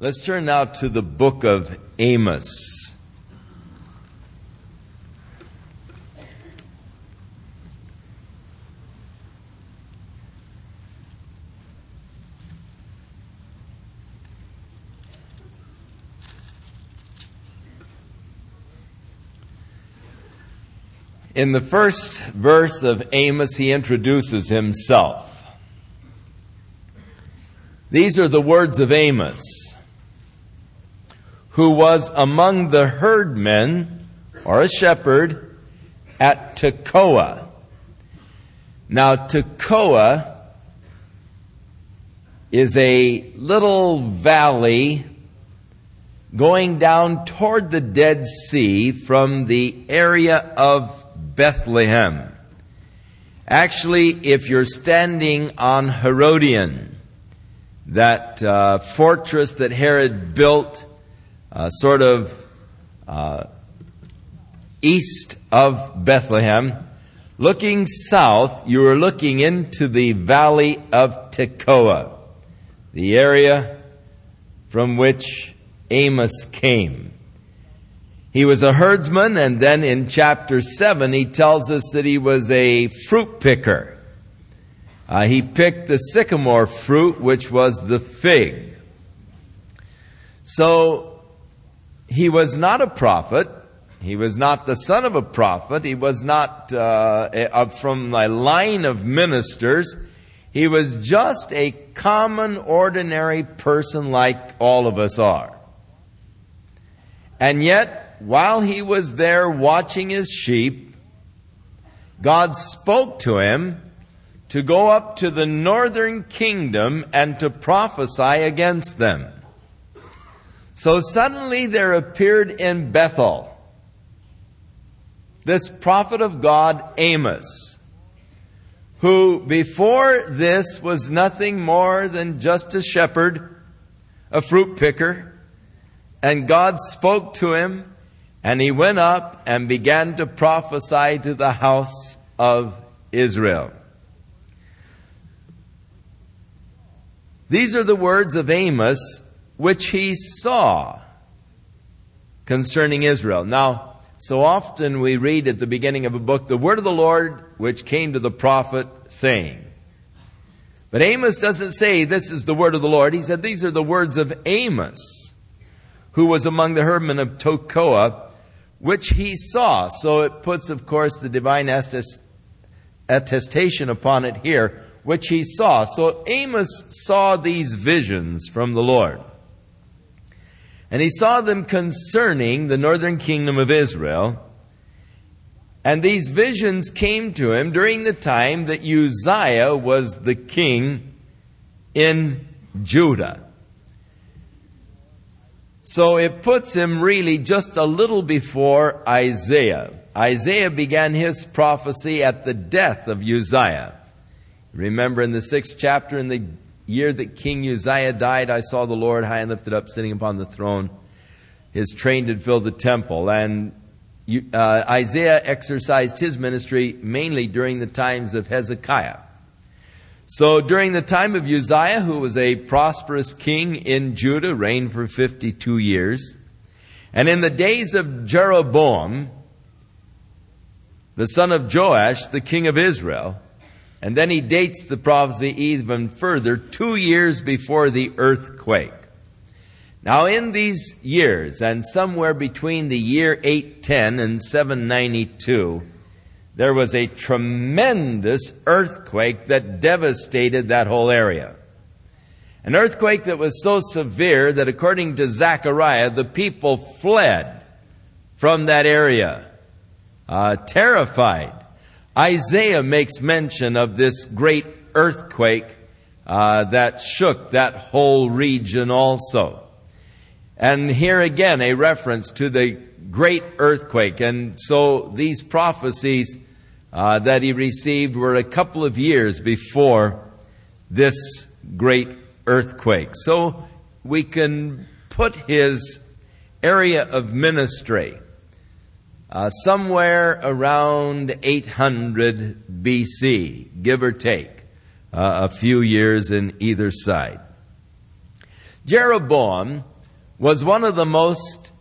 Let's turn now to the book of Amos. In the first verse of Amos, he introduces himself. These are the words of Amos, who was among the herdmen, or a shepherd, at Tekoa. Now, Tekoa is a little valley going down toward the Dead Sea from the area of Bethlehem. Actually, if you're standing on Herodion, that fortress that Herod built east of Bethlehem, looking south, you are looking into the valley of Tekoa, the area from which Amos came. He was a herdsman, and then in chapter 7, he tells us that he was a fruit picker. He picked the sycamore fruit, which was the fig. So, he was not a prophet. He was not the son of a prophet. He was not from the line of ministers. He was just a common, ordinary person like all of us are. And yet, while he was there watching his sheep, God spoke to him to go up to the northern kingdom and to prophesy against them. So suddenly there appeared in Bethel this prophet of God, Amos, who before this was nothing more than just a shepherd, a fruit picker, and God spoke to him, and he went up and began to prophesy to the house of Israel. These are the words of Amos, which he saw concerning Israel. Now, so often we read at the beginning of a book, the word of the Lord, which came to the prophet, saying. But Amos doesn't say, this is the word of the Lord. He said, these are the words of Amos, who was among the herdmen of Tekoa, which he saw. So it puts, of course, the divine attestation upon it here, which he saw. So Amos saw these visions from the Lord. And he saw them concerning the northern kingdom of Israel. And these visions came to him during the time that Uzziah was the king in Judah. So it puts him really just a little before Isaiah. Isaiah began his prophecy at the death of Uzziah. Remember in the 6th chapter, in the year that King Uzziah died, I saw the Lord high and lifted up, sitting upon the throne. His train did fill the temple. And Isaiah exercised his ministry mainly during the times of Hezekiah. So during the time of Uzziah, who was a prosperous king in Judah, reigned for 52 years. And in the days of Jeroboam, the son of Joash, the king of Israel. And then he dates the prophecy even further, 2 years before the earthquake. Now in these years, and somewhere between the year 810 and 792, there was a tremendous earthquake that devastated that whole area. An earthquake that was so severe that according to Zechariah, the people fled from that area, terrified. Isaiah makes mention of this great earthquake that shook that whole region also. And here again, a reference to the great earthquake. And so these prophecies that he received were a couple of years before this great earthquake. So we can put his area of ministry somewhere around 800 BC, give or take, a few years in either side. Jeroboam was one of the most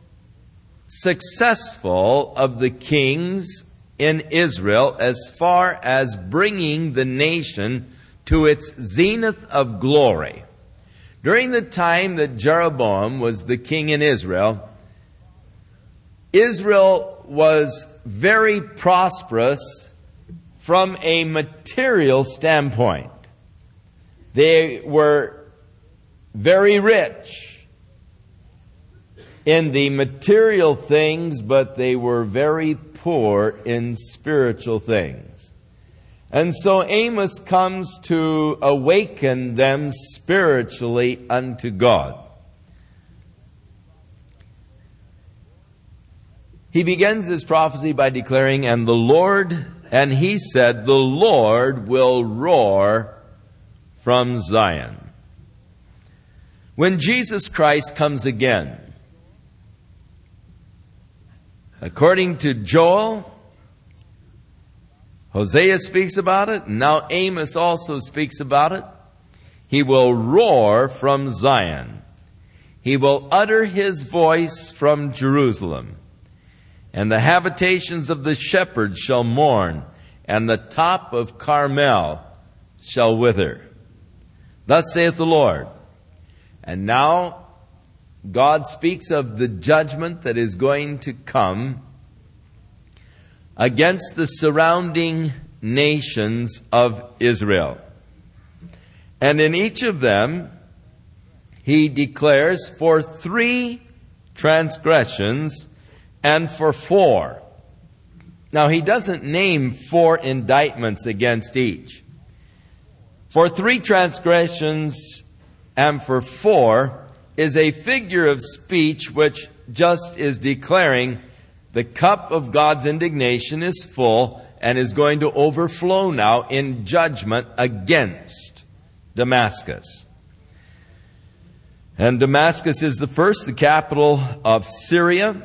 successful of the kings in Israel as far as bringing the nation to its zenith of glory. During the time that Jeroboam was the king in Israel, Israel was very prosperous from a material standpoint. They were very rich in the material things, but they were very poor in spiritual things. And so Amos comes to awaken them spiritually unto God. He begins his prophecy by declaring, And he said, the Lord will roar from Zion. When Jesus Christ comes again, according to Joel, Hosea speaks about it, and now Amos also speaks about it. He will roar from Zion. He will utter his voice from Jerusalem. And the habitations of the shepherds shall mourn, and the top of Carmel shall wither. Thus saith the Lord. And now God speaks of the judgment that is going to come against the surrounding nations of Israel. And in each of them, he declares, for 3 transgressions and for 4. Now, he doesn't name 4 indictments against each. For 3 transgressions and for 4 is a figure of speech which just is declaring the cup of God's indignation is full and is going to overflow now in judgment against Damascus. And Damascus is the first, the capital of Syria.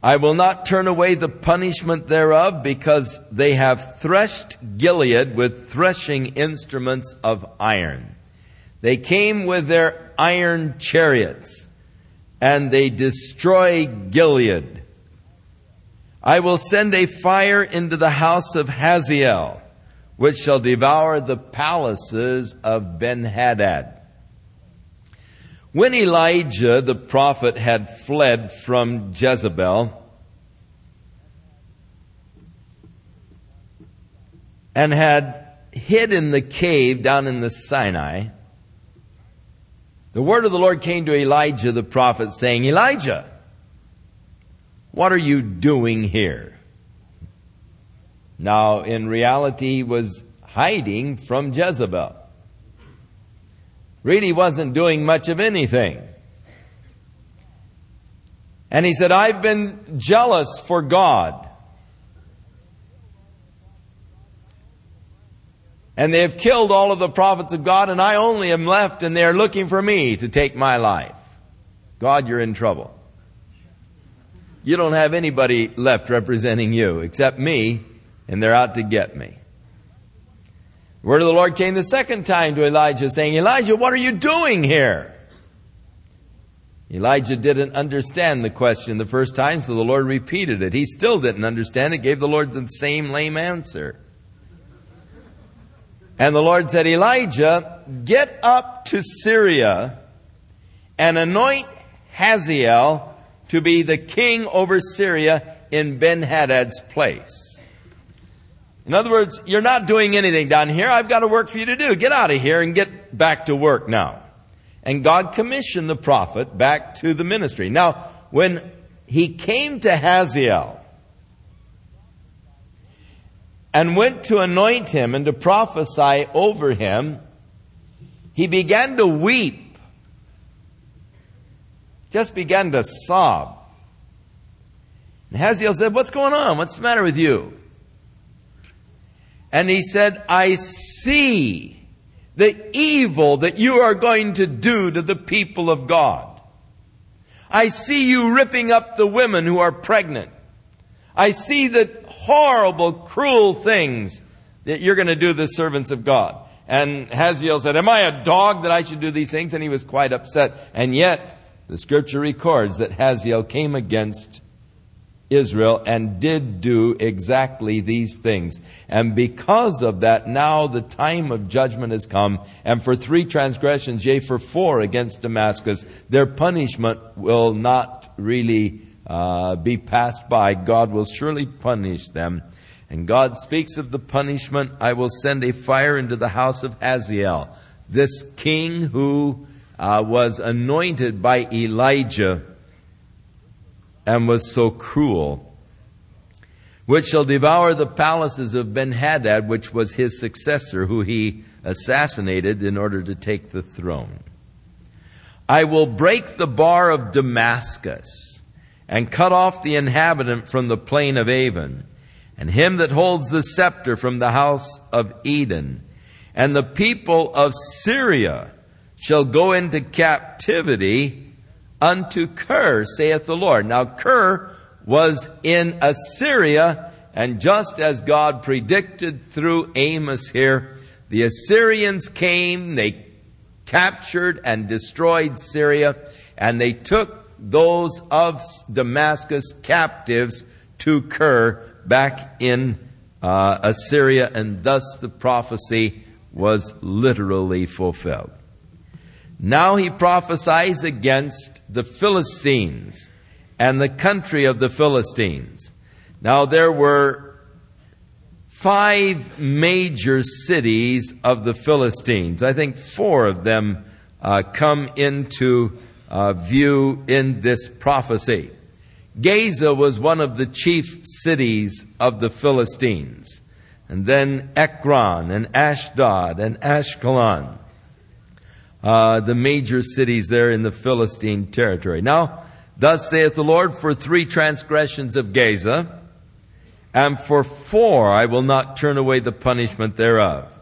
I will not turn away the punishment thereof, because they have threshed Gilead with threshing instruments of iron. They came with their iron chariots, and they destroy Gilead. I will send a fire into the house of Hazael, which shall devour the palaces of Ben-Hadad. When Elijah the prophet had fled from Jezebel, and had hid in the cave down in the Sinai, the word of the Lord came to Elijah the prophet, saying, Elijah, what are you doing here? Now, in reality, he was hiding from Jezebel. Really wasn't doing much of anything. And he said, I've been jealous for God, and they have killed all of the prophets of God, and I only am left, and they are looking for me to take my life. God, you're in trouble. You don't have anybody left representing you except me, and they're out to get me. The word of the Lord came the second time to Elijah, saying, Elijah, what are you doing here? Elijah didn't understand the question the first time, so the Lord repeated it. He still didn't understand it, gave the Lord the same lame answer. And the Lord said, Elijah, get up to Syria and anoint Hazael to be the king over Syria in Ben-Hadad's place. In other words, you're not doing anything down here. I've got a work for you to do. Get out of here and get back to work now. And God commissioned the prophet back to the ministry. Now, when he came to Hazael and went to anoint him and to prophesy over him, he began to weep, just began to sob. And Hazael said, what's going on? What's the matter with you? And he said, I see the evil that you are going to do to the people of God. I see you ripping up the women who are pregnant. I see that horrible, cruel things that you're going to do the servants of God. And Hazael said, am I a dog that I should do these things? And he was quite upset. And yet, the scripture records that Hazael came against Israel and did do exactly these things. And because of that, now the time of judgment has come. And for 3 transgressions, yea, for 4 against Damascus, their punishment will not really be passed by. God will surely punish them. And God speaks of the punishment. I will send a fire into the house of Hazael. This king who was anointed by Elijah and was so cruel, which shall devour the palaces of Ben-Hadad, which was his successor, who he assassinated in order to take the throne. I will break the bar of Damascus and cut off the inhabitant from the plain of Avon, and him that holds the scepter from the house of Eden. And the people of Syria shall go into captivity unto Kir, saith the Lord. Now Kir was in Assyria, and just as God predicted through Amos here, the Assyrians came, they captured and destroyed Syria, and they took those of Damascus captives to Kir back in Assyria, and thus the prophecy was literally fulfilled. Now he prophesies against the Philistines and the country of the Philistines. Now there were 5 major cities of the Philistines. I think 4 of them come into view in this prophecy. Gaza was one of the chief cities of the Philistines. And then Ekron and Ashdod and Ashkelon. The major cities there in the Philistine territory. Now, thus saith the Lord, for 3 transgressions of Gaza, and for 4 I will not turn away the punishment thereof.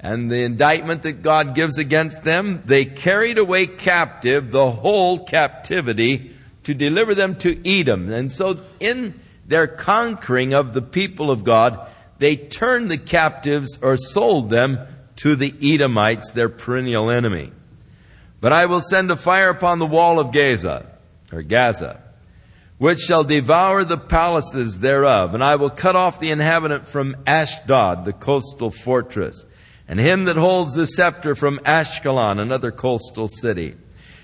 And the indictment that God gives against them, they carried away captive the whole captivity to deliver them to Edom. And so in their conquering of the people of God, they turned the captives or sold them to the Edomites, their perennial enemy. But I will send a fire upon the wall of Gaza, which shall devour the palaces thereof. And I will cut off the inhabitant from Ashdod, the coastal fortress, and him that holds the scepter from Ashkelon, another coastal city.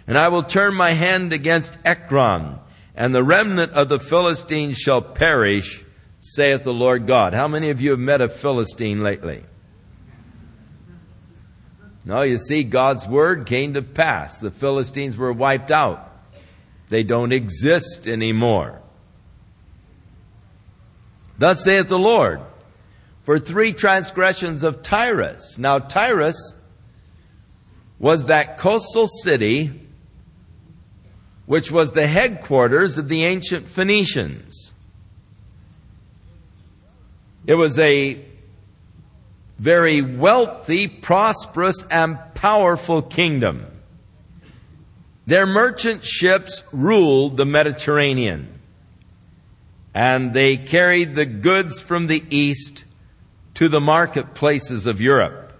And I will turn my hand against Ekron, and the remnant of the Philistines shall perish, saith the Lord God. How many of you have met a Philistine lately? No, you see, God's word came to pass. The Philistines were wiped out. They don't exist anymore. Thus saith the Lord, for 3 transgressions of Tyrus. Now, Tyrus was that coastal city which was the headquarters of the ancient Phoenicians. It was a very wealthy, prosperous, and powerful kingdom. Their merchant ships ruled the Mediterranean, and they carried the goods from the east to the marketplaces of Europe.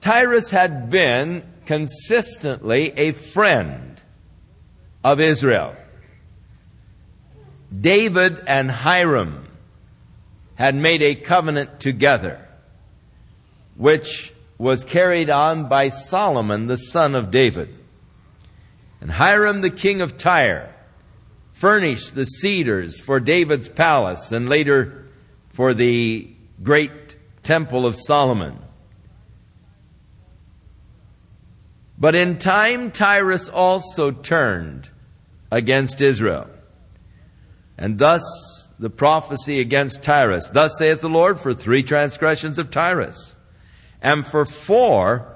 Tyrus had been consistently a friend of Israel. David and Hiram had made a covenant together, which was carried on by Solomon, the son of David. And Hiram, the king of Tyre, furnished the cedars for David's palace and later for the great temple of Solomon. But in time, Tyrus also turned against Israel. And thus, the prophecy against Tyrus. Thus saith the Lord, for 3 transgressions of Tyrus, and for 4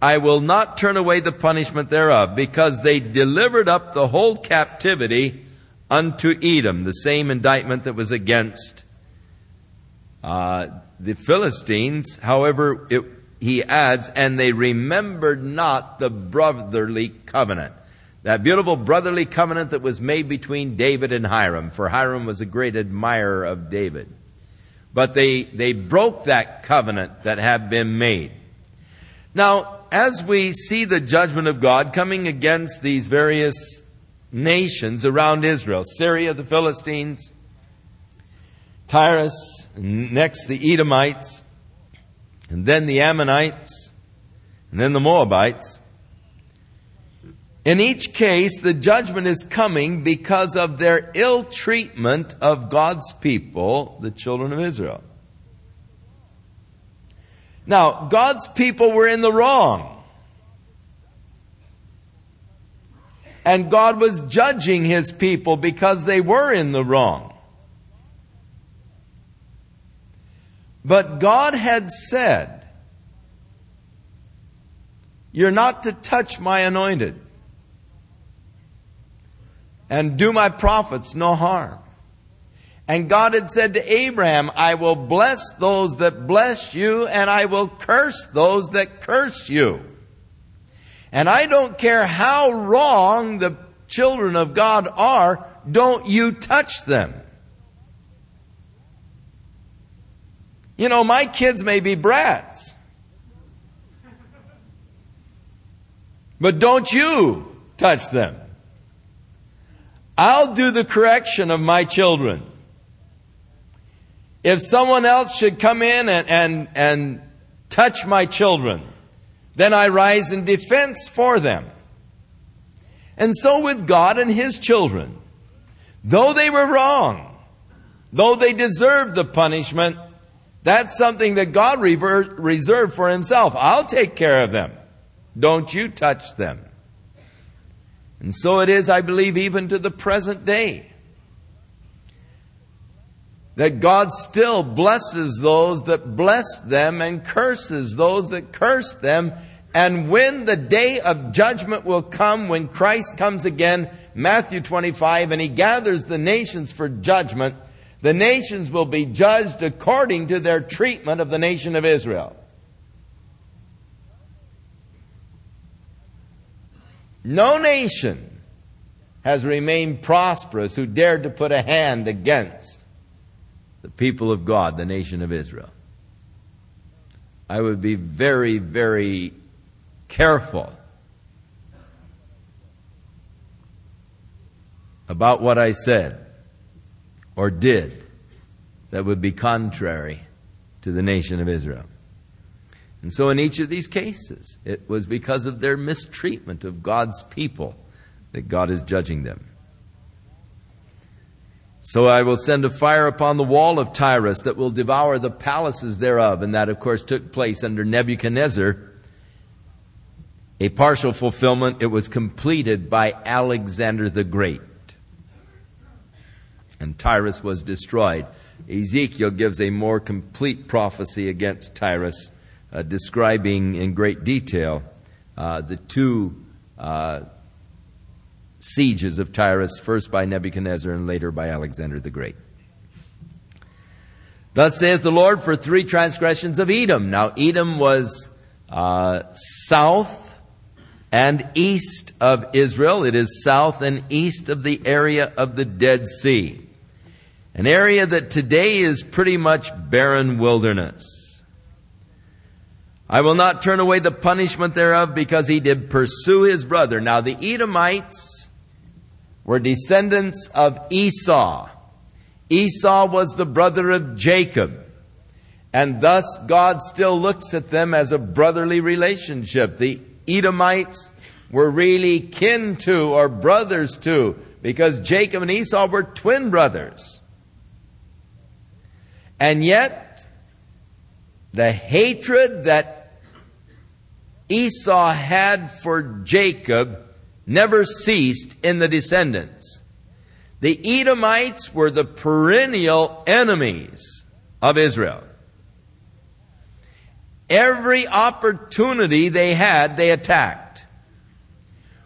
I will not turn away the punishment thereof, because they delivered up the whole captivity unto Edom. The same indictment that was against the Philistines. However, he adds, and they remembered not the brotherly covenant. That beautiful brotherly covenant that was made between David and Hiram, for Hiram was a great admirer of David. But they broke that covenant that had been made. Now, as we see the judgment of God coming against these various nations around Israel, Syria, the Philistines, Tyre, next the Edomites, and then the Ammonites, and then the Moabites. In each case, the judgment is coming because of their ill treatment of God's people, the children of Israel. Now, God's people were in the wrong. And God was judging His people because they were in the wrong. But God had said, "You're not to touch my anointed, and do my prophets no harm." And God had said to Abraham, "I will bless those that bless you, and I will curse those that curse you." And I don't care how wrong the children of God are, don't you touch them. You know, my kids may be brats, but don't you touch them. I'll do the correction of my children. If someone else should come in and touch my children, then I rise in defense for them. And so with God and His children, though they were wrong, though they deserved the punishment, that's something that God reserved for Himself. I'll take care of them. Don't you touch them. And so it is, I believe, even to the present day, that God still blesses those that bless them and curses those that curse them. And when the day of judgment will come, when Christ comes again, Matthew 25, and He gathers the nations for judgment, the nations will be judged according to their treatment of the nation of Israel. No nation has remained prosperous who dared to put a hand against the people of God, the nation of Israel. I would be very, very careful about what I said or did that would be contrary to the nation of Israel. And so in each of these cases, it was because of their mistreatment of God's people that God is judging them. "So I will send a fire upon the wall of Tyre that will devour the palaces thereof." And that, of course, took place under Nebuchadnezzar. A partial fulfillment. It was completed by Alexander the Great. And Tyre was destroyed. Ezekiel gives a more complete prophecy against Tyre, describing in great detail the two sieges of Tyre, first by Nebuchadnezzar and later by Alexander the Great. "Thus saith the Lord, for three transgressions of Edom." Now Edom was south and east of Israel. It is south and east of the area of the Dead Sea, an area that today is pretty much barren wilderness. "I will not turn away the punishment thereof, because he did pursue his brother." Now the Edomites were descendants of Esau. Esau was the brother of Jacob. And thus God still looks at them as a brotherly relationship. The Edomites were really kin to or brothers to, because Jacob and Esau were twin brothers. And yet the hatred that Esau had for Jacob never ceased in the descendants. The Edomites were the perennial enemies of Israel. Every opportunity they had, they attacked.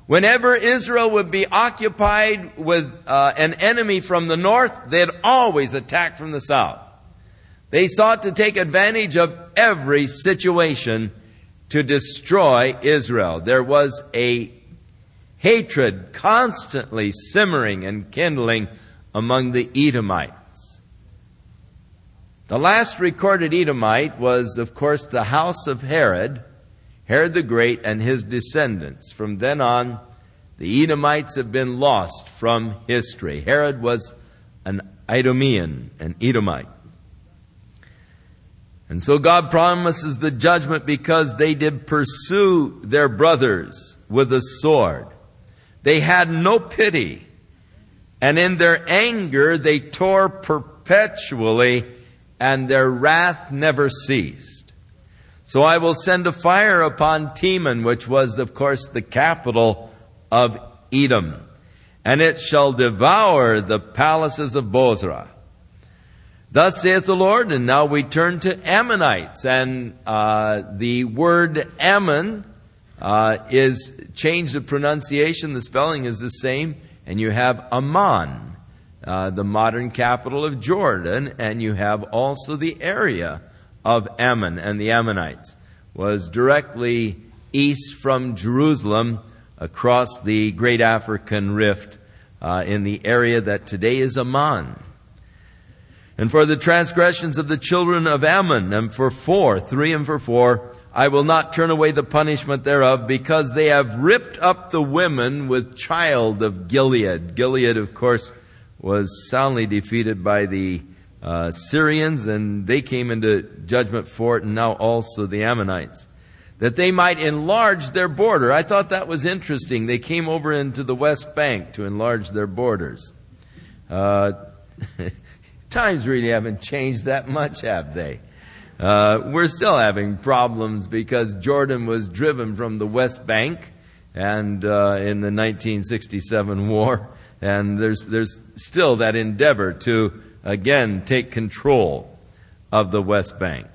Whenever Israel would be occupied with an enemy from the north, they'd always attack from the south. They sought to take advantage of every situation to destroy Israel. There was a hatred constantly simmering and kindling among the Edomites. The last recorded Edomite was, of course, the house of Herod, Herod the Great and his descendants. From then on, the Edomites have been lost from history. Herod was an Idumean, an Edomite. And so God promises the judgment because they did pursue their brothers with a sword. They had no pity, and in their anger they tore perpetually, and their wrath never ceased. So I will send a fire upon Teman, which was, of course, the capital of Edom, and it shall devour the palaces of Bozrah. Thus saith the Lord. And now we turn to Ammonites. And the word Ammon is changed the pronunciation. The spelling is the same. And you have Ammon, the modern capital of Jordan. And you have also the area of Ammon and the Ammonites. Was directly east from Jerusalem across the Great African Rift in the area that today is Ammon. And for the transgressions of the children of Ammon, and for 4, 3 and 4, I will not turn away the punishment thereof, because they have ripped up the women with child of Gilead. Gilead, of course, was soundly defeated by the Syrians, and they came into judgment for it, and now also the Ammonites, that they might enlarge their border. I thought that was interesting. They came over into the West Bank to enlarge their borders. Times really haven't changed that much, have they? We're still having problems because Jordan was driven from the West Bank and in the 1967 war. And there's still that endeavor to, again, take control of the West Bank.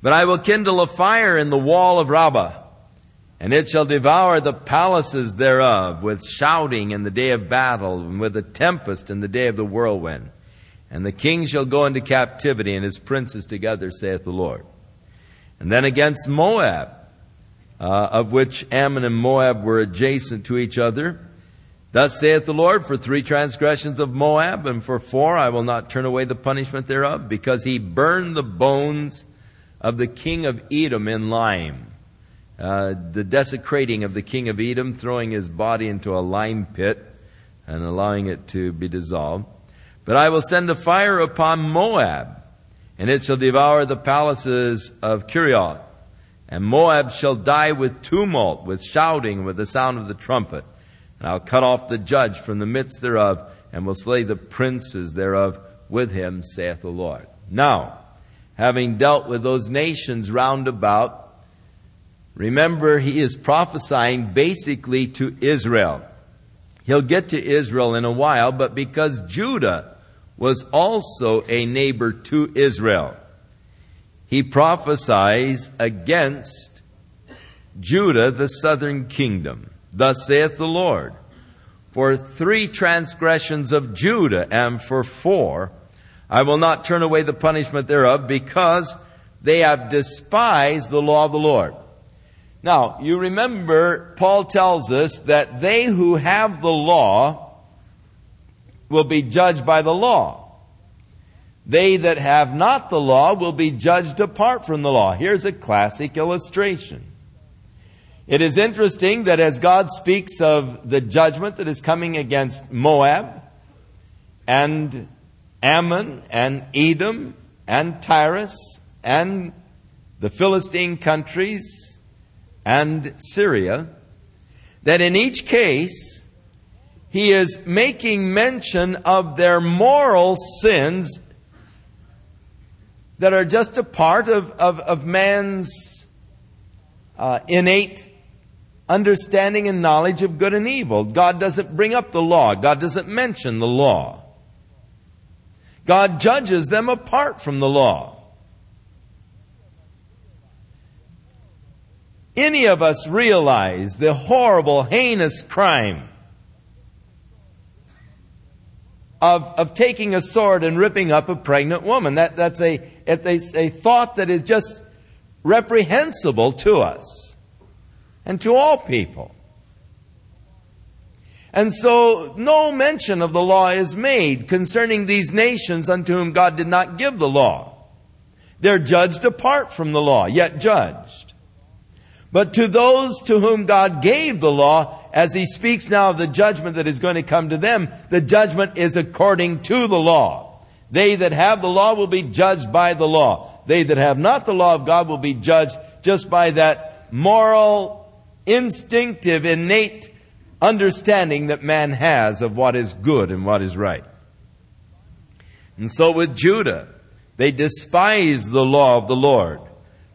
But I will kindle a fire in the wall of Rabbah, and it shall devour the palaces thereof with shouting in the day of battle, and with a tempest in the day of the whirlwind. And the king shall go into captivity, and his princes together, saith the Lord. And then against Moab, of which Ammon and Moab were adjacent to each other. Thus saith the Lord, for 3 transgressions of Moab, and for 4 I will not turn away the punishment thereof, because he burned the bones of the king of Edom in lime. The desecrating of the king of Edom, throwing his body into a lime pit and allowing it to be dissolved. But I will send a fire upon Moab, and it shall devour the palaces of Kirioth. And Moab shall die with tumult, with shouting, with the sound of the trumpet. And I'll cut off the judge from the midst thereof, and will slay the princes thereof with him, saith the Lord. Now, having dealt with those nations round about, remember he is prophesying basically to Israel. He'll get to Israel in a while, but because Judah was also a neighbor to Israel, he prophesies against Judah, the southern kingdom. Thus saith the Lord, for 3 transgressions of Judah, and for 4, I will not turn away the punishment thereof, because they have despised the law of the Lord. Now, you remember, Paul tells us that they who have the law will be judged by the law. They that have not the law will be judged apart from the law. Here's a classic illustration. It is interesting that as God speaks of the judgment that is coming against Moab and Ammon and Edom and Tyre and the Philistine countries and Syria, that in each case, he is making mention of their moral sins that are just a part of man's innate understanding and knowledge of good and evil. God doesn't bring up the law. God doesn't mention the law. God judges them apart from the law. Any of us realize the horrible, heinous crime of taking a sword and ripping up a pregnant woman. That's a thought that is just reprehensible to us and to all people. And so no mention of the law is made concerning these nations unto whom God did not give the law. They're judged apart from the law, yet judged. But to those to whom God gave the law, as he speaks now of the judgment that is going to come to them, the judgment is according to the law. They that have the law will be judged by the law. They that have not the law of God will be judged just by that moral, instinctive, innate understanding that man has of what is good and what is right. And so with Judah, they despise the law of the Lord.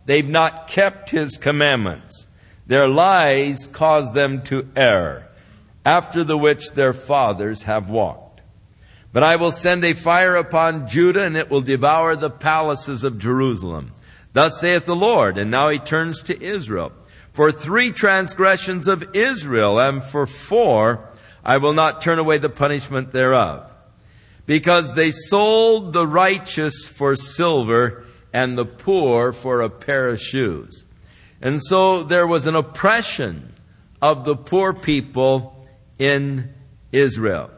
They've not kept his commandments. Their lies cause them to err, after the which their fathers have walked. But I will send a fire upon Judah, and it will devour the palaces of Jerusalem. Thus saith the Lord. And now he turns to Israel. For 3 transgressions of Israel, and for 4, I will not turn away the punishment thereof. Because they sold the righteous for silver, and the poor for a pair of shoes. And so there was an oppression of the poor people in Israel.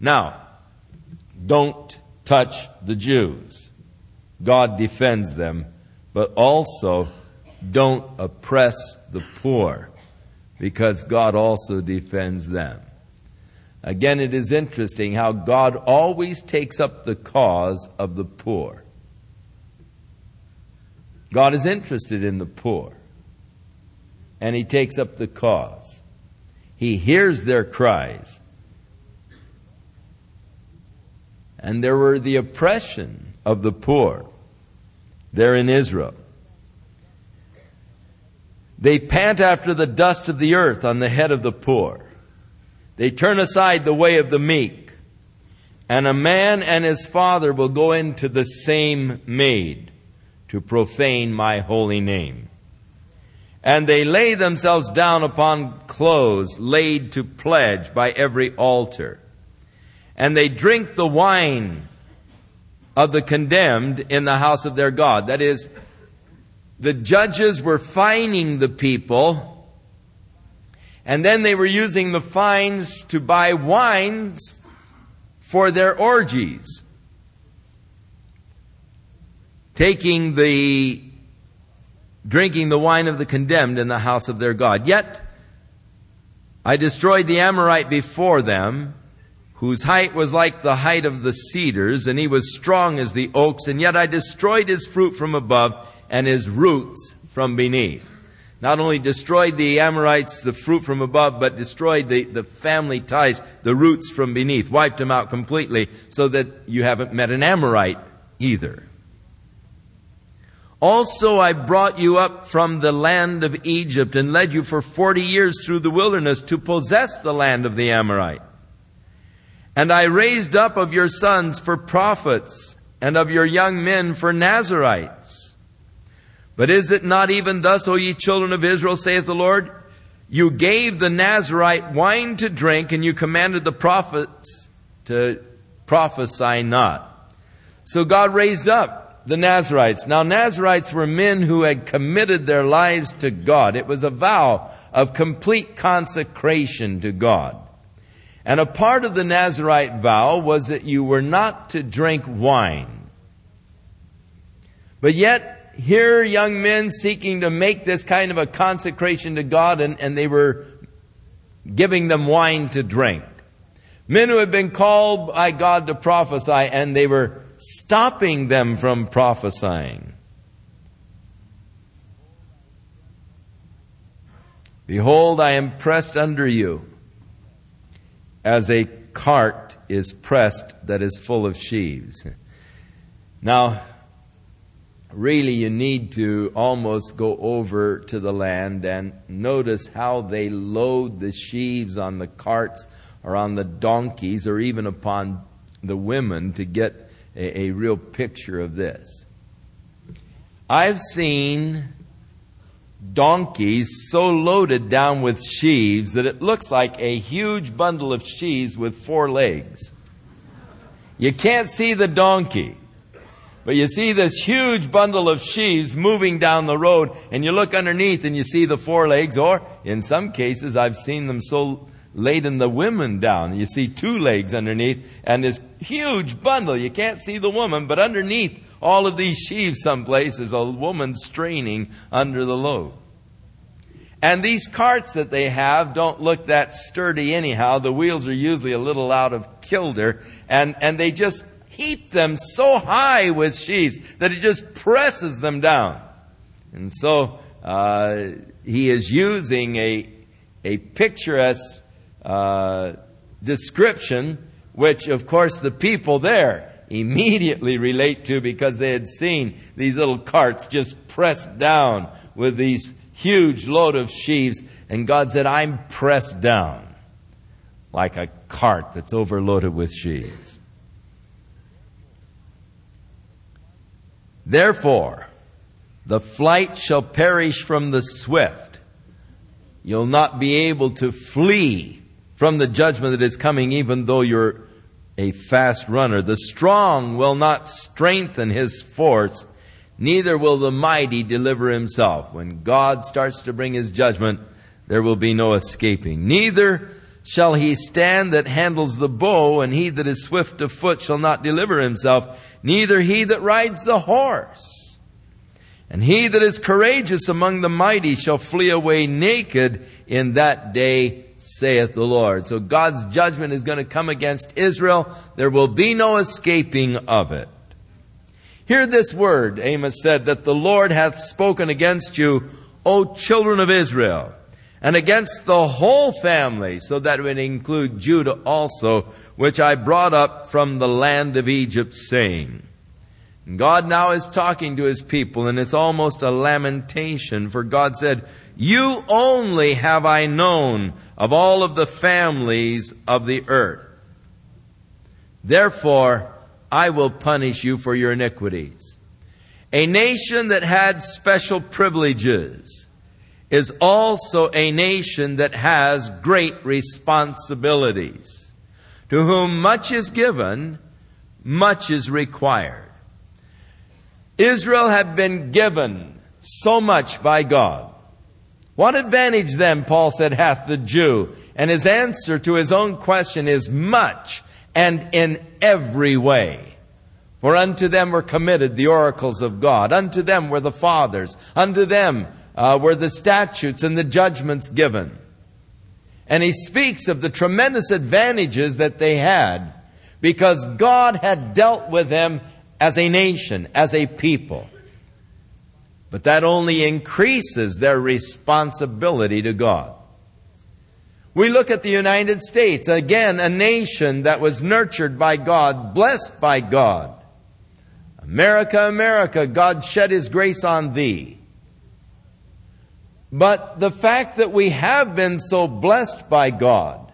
Now, don't touch the Jews. God defends them, but also don't oppress the poor, because God also defends them. Again, it is interesting how God always takes up the cause of the poor. God is interested in the poor, and he takes up the cause. He hears their cries. And there were the oppression of the poor there in Israel. They pant after the dust of the earth on the head of the poor. They turn aside the way of the meek. And a man and his father will go into the same maid to profane my holy name. And they lay themselves down upon clothes laid to pledge by every altar. And they drink the wine of the condemned in the house of their God. That is, the judges were fining the people, and then they were using the fines to buy wines for their orgies, drinking the wine of the condemned in the house of their God. Yet I destroyed the Amorite before them, whose height was like the height of the cedars, and he was strong as the oaks, and yet I destroyed his fruit from above, and his roots from beneath. Not only destroyed the Amorites, the fruit from above, but destroyed the family ties, the roots from beneath. Wiped them out completely, so that you haven't met an Amorite either. Also I brought you up from the land of Egypt, and led you for 40 years through the wilderness to possess the land of the Amorite. And I raised up of your sons for prophets, and of your young men for Nazarites. But is it not even thus, O ye children of Israel, saith the Lord? You gave the Nazarite wine to drink, and you commanded the prophets to prophesy not. So God raised up the Nazarites. Now Nazarites were men who had committed their lives to God. It was a vow of complete consecration to God. And a part of the Nazarite vow was that you were not to drink wine. But yet, here young men seeking to make this kind of a consecration to God, and they were giving them wine to drink. Men who had been called by God to prophesy, and they were stopping them from prophesying. Behold, I am pressed under you as a cart is pressed that is full of sheaves. Now, really, you need to almost go over to the land and notice how they load the sheaves on the carts or on the donkeys or even upon the women to get a real picture of this. I've seen donkeys so loaded down with sheaves that it looks like a huge bundle of sheaves with 4 legs. You can't see the donkey. But you see this huge bundle of sheaves moving down the road, and you look underneath and you see the 4 legs, or in some cases I've seen them so laden the women down. You see two legs underneath and this huge bundle. You can't see the woman, but underneath all of these sheaves someplace is a woman straining under the load. And these carts that they have don't look that sturdy anyhow. The wheels are usually a little out of kilter, and they just heap them so high with sheaves that it just presses them down. And so he is using a picturesque description, which, of course, the people there immediately relate to because they had seen these little carts just pressed down with these huge load of sheaves. And God said, I'm pressed down like a cart that's overloaded with sheaves. Therefore, the flight shall perish from the swift. You'll not be able to flee from the judgment that is coming, even though you're a fast runner. The strong will not strengthen his force. Neither will the mighty deliver himself. When God starts to bring his judgment, there will be no escaping. Neither shall he stand that handles the bow, and he that is swift of foot shall not deliver himself. Neither he that rides the horse. And he that is courageous among the mighty shall flee away naked in that day, saith the Lord. So God's judgment is going to come against Israel. There will be no escaping of it. Hear this word, Amos said, that the Lord hath spoken against you, O children of Israel, and against the whole family, so that it would include Judah also, which I brought up from the land of Egypt, saying. And God now is talking to his people, and it's almost a lamentation, for God said, you only have I known of all of the families of the earth. Therefore, I will punish you for your iniquities. A nation that had special privileges is also a nation that has great responsibilities. To whom much is given, much is required. Israel had been given so much by God. What advantage then, Paul said, hath the Jew? And his answer to his own question is much. And in every way, for unto them were committed the oracles of God. Unto them were the fathers. Unto them were the statutes and the judgments given. And he speaks of the tremendous advantages that they had because God had dealt with them as a nation, as a people. But that only increases their responsibility to God. We look at the United States, again, a nation that was nurtured by God, blessed by God. America, America, God shed his grace on thee. But the fact that we have been so blessed by God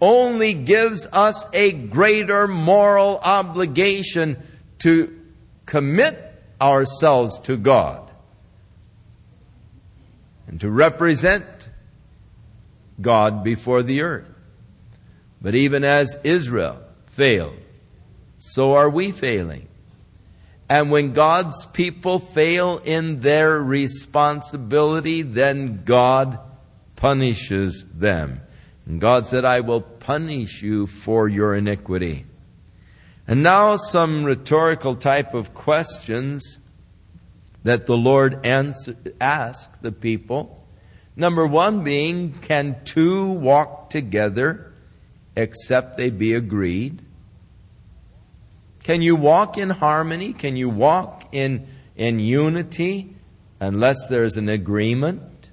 only gives us a greater moral obligation to commit ourselves to God and to represent God before the earth. But even as Israel failed, so are we failing. And when God's people fail in their responsibility, then God punishes them. And God said, I will punish you for your iniquity. And now some rhetorical type of questions that the Lord asked the people. Number one being, can two walk together except they be agreed? Can you walk in harmony? Can you walk in unity unless there's an agreement?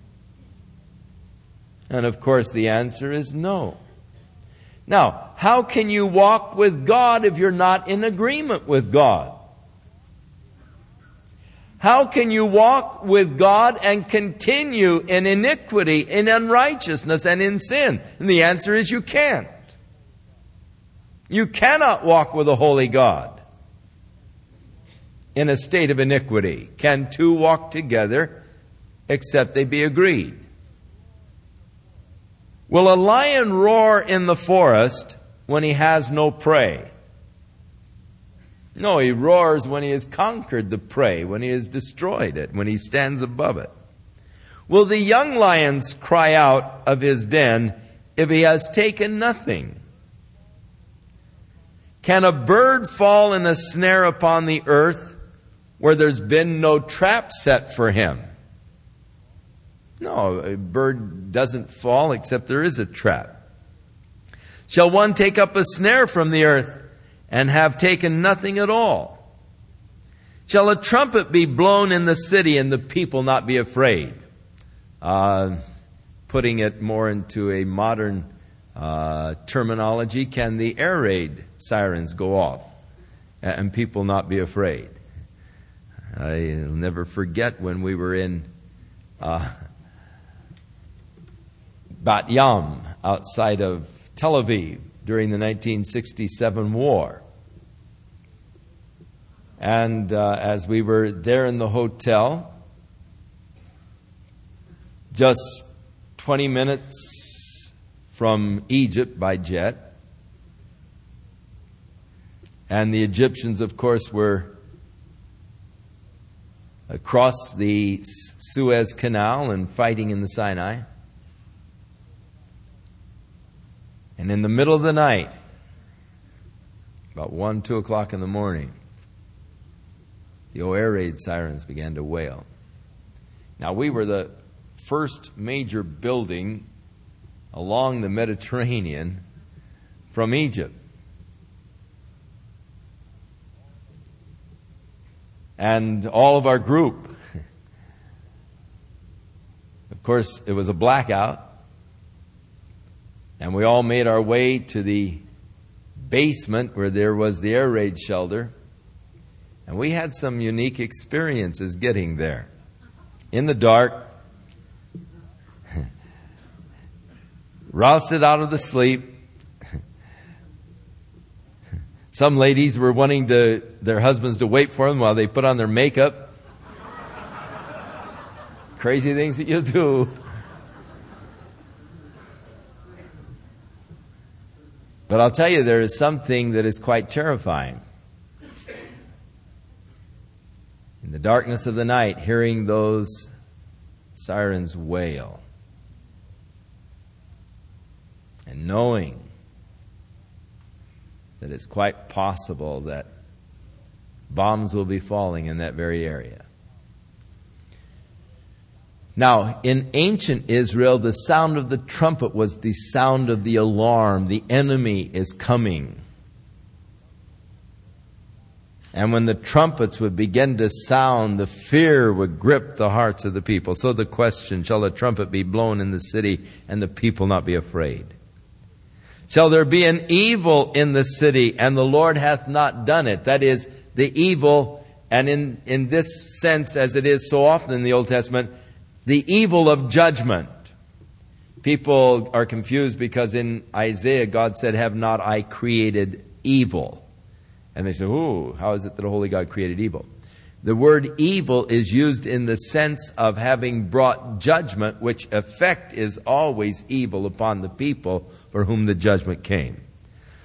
And of course the answer is no. Now, how can you walk with God if you're not in agreement with God? How can you walk with God and continue in iniquity, in unrighteousness, and in sin? And the answer is you can't. You cannot walk with a holy God in a state of iniquity. Can two walk together except they be agreed? Will a lion roar in the forest when he has no prey? No, he roars when he has conquered the prey, when he has destroyed it, when he stands above it. Will the young lions cry out of his den if he has taken nothing? Can a bird fall in a snare upon the earth where there's been no trap set for him? No, a bird doesn't fall except there is a trap. Shall one take up a snare from the earth and have taken nothing at all? Shall a trumpet be blown in the city and the people not be afraid? Putting it more into a modern terminology, can the air raid sirens go off and people not be afraid? I'll never forget when we were in Bat Yam outside of Tel Aviv during the 1967 war. And as we were there in the hotel, just 20 minutes from Egypt by jet. And the Egyptians, of course, were across the Suez Canal and fighting in the Sinai. And in the middle of the night, about 1, 2 o'clock in the morning, the air raid sirens began to wail. Now, we were the first major building along the Mediterranean from Egypt. And all of our group. Of course, it was a blackout. And we all made our way to the basement where there was the air raid shelter. And we had some unique experiences getting there. In the dark, rousted out of the sleep. Some ladies were wanting their husbands to wait for them while they put on their makeup. Crazy things that you do. But I'll tell you, there is something that is quite terrifying. In the darkness of the night, hearing those sirens wail and knowing that it's quite possible that bombs will be falling in that very area. Now, in ancient Israel, the sound of the trumpet was the sound of the alarm. The enemy is coming. And when the trumpets would begin to sound, the fear would grip the hearts of the people. So the question, shall a trumpet be blown in the city and the people not be afraid? Shall there be an evil in the city and the Lord hath not done it? That is, the evil, and in this sense, as it is so often in the Old Testament, the evil of judgment. People are confused because in Isaiah, God said, have not I created evil? And they say, ooh, how is it that the Holy God created evil? The word evil is used in the sense of having brought judgment, which effect is always evil upon the people for whom the judgment came.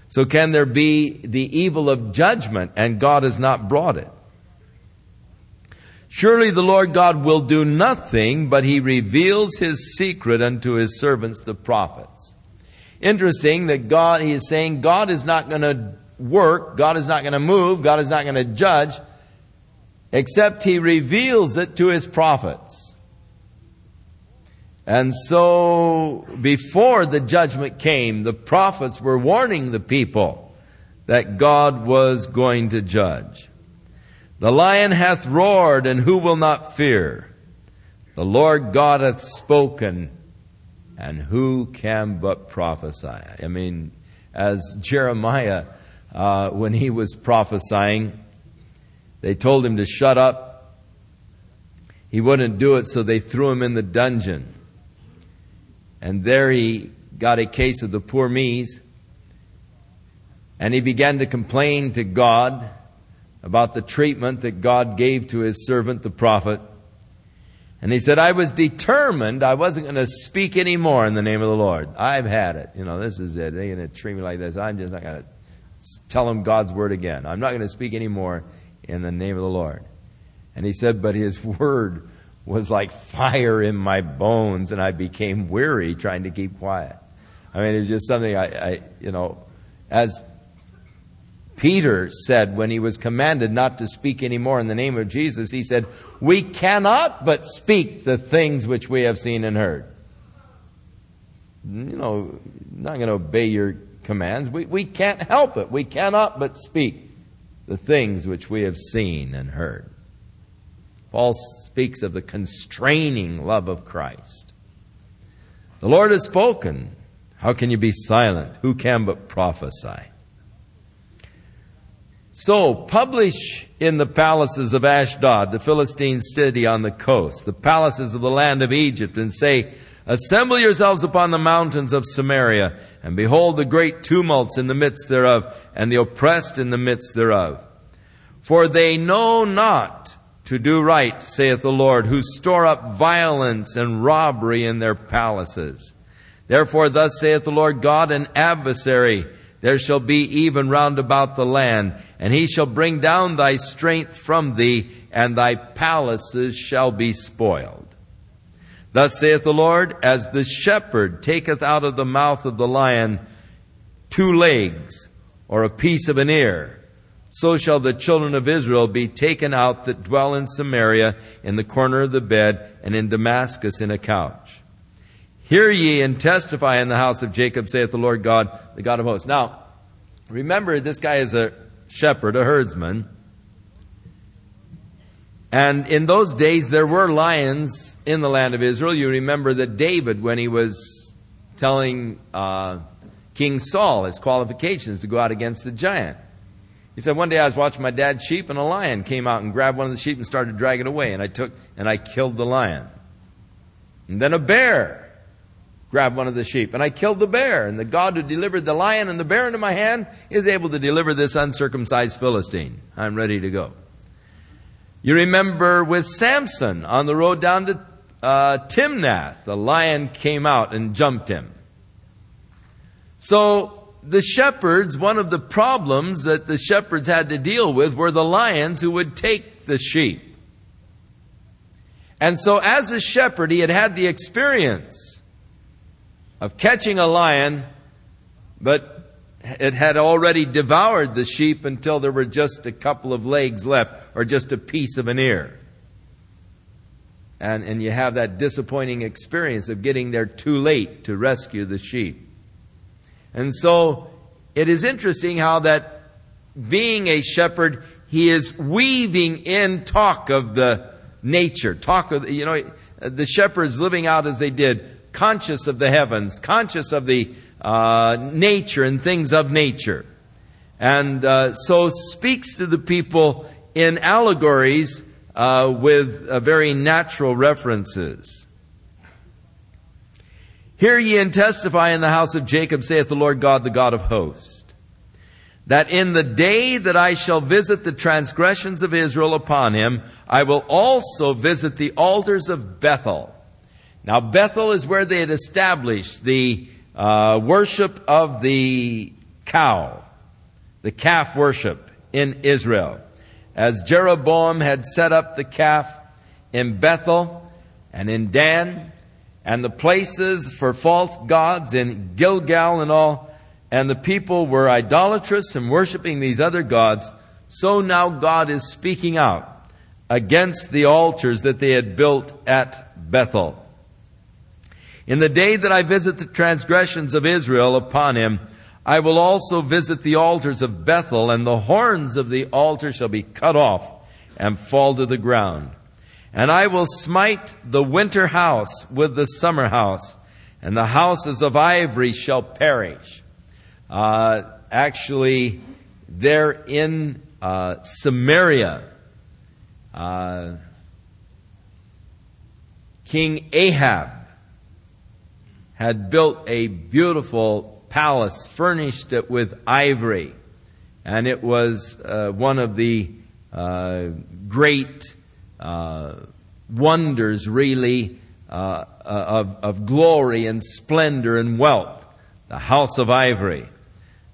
So can there be the evil of judgment and God has not brought it? Surely the Lord God will do nothing, but he reveals his secret unto his servants, the prophets. Interesting that God, he is saying God is not going to work, God is not going to move, God is not going to judge, except he reveals it to his prophets. And so before the judgment came, the prophets were warning the people that God was going to judge. The lion hath roared, and who will not fear? The Lord God hath spoken, and who can but prophesy? I mean, as Jeremiah when he was prophesying, they told him to shut up. He wouldn't do it, so they threw him in the dungeon. And there he got a case of the poor me's. And he began to complain to God about the treatment that God gave to his servant, the prophet. And he said, I was determined I wasn't going to speak anymore in the name of the Lord. I've had it. You know, this is it. They're going to treat me like this. I'm just not going to tell him God's word again. I'm not going to speak anymore in the name of the Lord. And he said, but his word was like fire in my bones, and I became weary trying to keep quiet. I mean, it was just something as Peter said when he was commanded not to speak anymore in the name of Jesus, he said, we cannot but speak the things which we have seen and heard. Not going to obey your commands. We can't help it. We cannot but speak the things which we have seen and heard. Paul speaks of the constraining love of Christ. The Lord has spoken. How can you be silent? Who can but prophesy? So, publish in the palaces of Ashdod, the Philistine city on the coast, the palaces of the land of Egypt, and say, assemble yourselves upon the mountains of Samaria, and behold the great tumults in the midst thereof, and the oppressed in the midst thereof. For they know not to do right, saith the Lord, who store up violence and robbery in their palaces. Therefore thus saith the Lord God, an adversary there shall be even round about the land, and he shall bring down thy strength from thee, and thy palaces shall be spoiled. Thus saith the Lord, as the shepherd taketh out of the mouth of the lion 2 legs, or a piece of an ear, so shall the children of Israel be taken out that dwell in Samaria, in the corner of the bed, and in Damascus in a couch. Hear ye and testify in the house of Jacob, saith the Lord God, the God of hosts. Now, remember, this guy is a shepherd, a herdsman. And in those days, there were lions in the land of Israel. You remember that David, when he was telling King Saul his qualifications to go out against the giant, he said, one day I was watching my dad's sheep, and a lion came out and grabbed one of the sheep and started dragging it away. And I killed the lion. And then a bear grabbed one of the sheep, and I killed the bear, and the God who delivered the lion and the bear into my hand is able to deliver this uncircumcised Philistine. I'm ready to go. You remember with Samson on the road down to Timnath, the lion came out and jumped him. So the shepherds, one of the problems that the shepherds had to deal with were the lions who would take the sheep. And so as a shepherd, he had had the experience of catching a lion, but it had already devoured the sheep until there were just a couple of legs left, or just a piece of an ear. And you have that disappointing experience of getting there too late to rescue the sheep. And so it is interesting how that being a shepherd, he is weaving in talk of the nature, talk of, the shepherds living out as they did, conscious of the heavens, conscious of the nature and things of nature. And so speaks to the people in allegories with very natural references. Hear ye and testify in the house of Jacob, saith the Lord God, the God of hosts, that in the day that I shall visit the transgressions of Israel upon him, I will also visit the altars of Bethel. Now, Bethel is where they had established the worship of the cow, the calf worship in Israel. As Jeroboam had set up the calf in Bethel and in Dan, and the places for false gods in Gilgal and all, and the people were idolatrous and worshiping these other gods, so now God is speaking out against the altars that they had built at Bethel. In the day that I visit the transgressions of Israel upon him, I will also visit the altars of Bethel, and the horns of the altar shall be cut off and fall to the ground. And I will smite the winter house with the summer house, and the houses of ivory shall perish. Actually, they're in Samaria. King Ahab had built a beautiful palace, furnished it with ivory. And it was one of the great wonders, really, of glory and splendor and wealth, the house of ivory.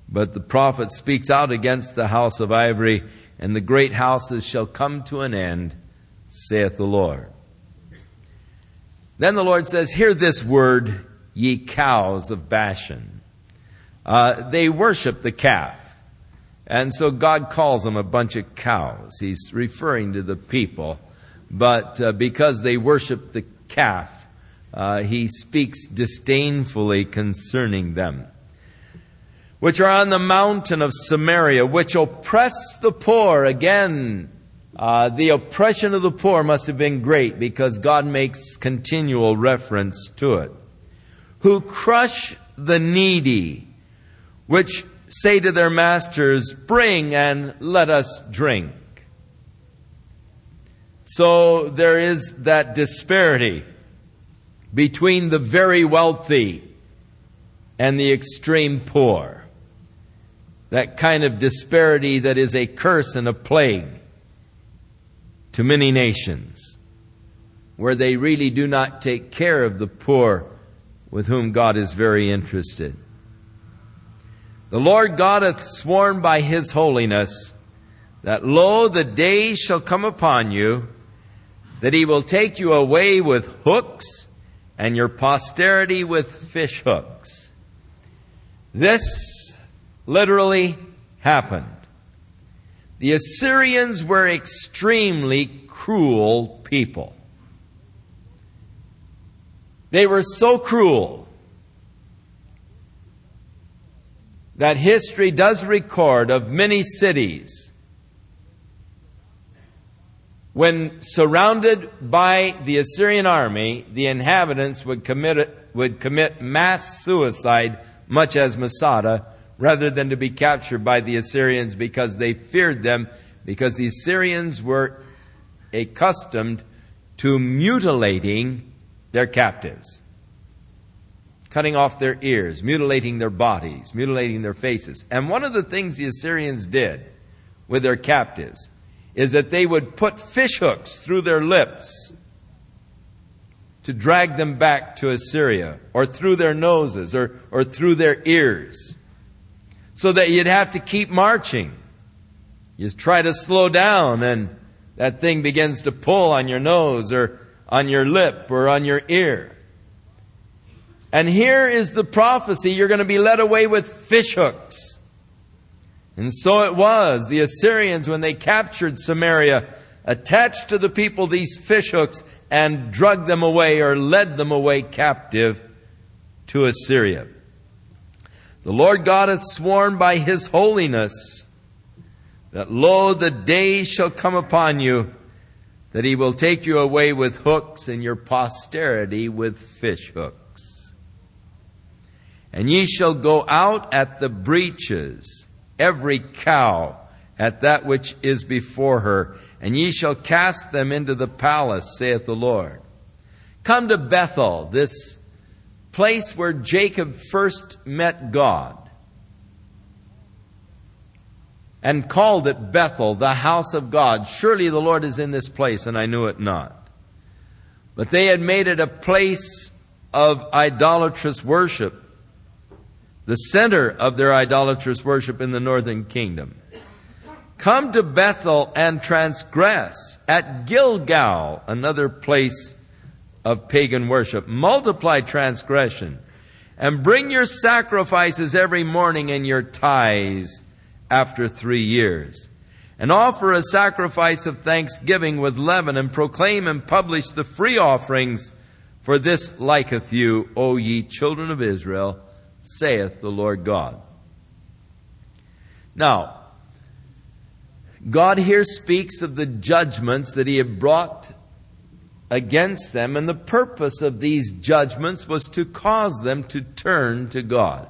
But the prophet speaks out against the house of ivory, and the great houses shall come to an end, saith the Lord. Then the Lord says, hear this word, ye cows of Bashan. They worship the calf. And so God calls them a bunch of cows. He's referring to the people. But because they worship the calf, he speaks disdainfully concerning them. Which are on the mountain of Samaria, which oppress the poor. Again, the oppression of the poor must have been great because God makes continual reference to it. Who crush the needy, which say to their masters, bring and let us drink. So there is that disparity between the very wealthy and the extreme poor. That kind of disparity that is a curse and a plague to many nations, where they really do not take care of the poor with whom God is very interested. The Lord God hath sworn by his holiness that, lo, the day shall come upon you that he will take you away with hooks and your posterity with fish hooks. This literally happened. The Assyrians were extremely cruel people. They were so cruel that history does record of many cities, when surrounded by the Assyrian army, the inhabitants would commit mass suicide, much as Masada, rather than to be captured by the Assyrians, because they feared them, because the Assyrians were accustomed to mutilating their captives. Cutting off their ears, mutilating their bodies, mutilating their faces. And one of the things the Assyrians did with their captives is that they would put fish hooks through their lips to drag them back to Assyria, or through their noses, or through their ears, so that you'd have to keep marching. You try to slow down and that thing begins to pull on your nose or on your lip or on your ear. And here is the prophecy, you're going to be led away with fish hooks. And so it was. The Assyrians, when they captured Samaria, attached to the people these fish hooks and dragged them away, or led them away captive to Assyria. The Lord God hath sworn by his holiness that, lo, the day shall come upon you that he will take you away with hooks, and your posterity with fish hooks. And ye shall go out at the breaches, every cow at that which is before her, and ye shall cast them into the palace, saith the Lord. Come to Bethel, this place where Jacob first met God, and called it Bethel, the house of God. Surely the Lord is in this place, and I knew it not. But they had made it a place of idolatrous worship, the center of their idolatrous worship in the northern kingdom. Come to Bethel and transgress at Gilgal, another place of pagan worship. Multiply transgression and bring your sacrifices every morning and your tithes after 3 years. And offer a sacrifice of thanksgiving with leaven, and proclaim and publish the free offerings, for this liketh you, O ye children of Israel, saith the Lord God. Now, God here speaks of the judgments that he had brought against them, and the purpose of these judgments was to cause them to turn to God.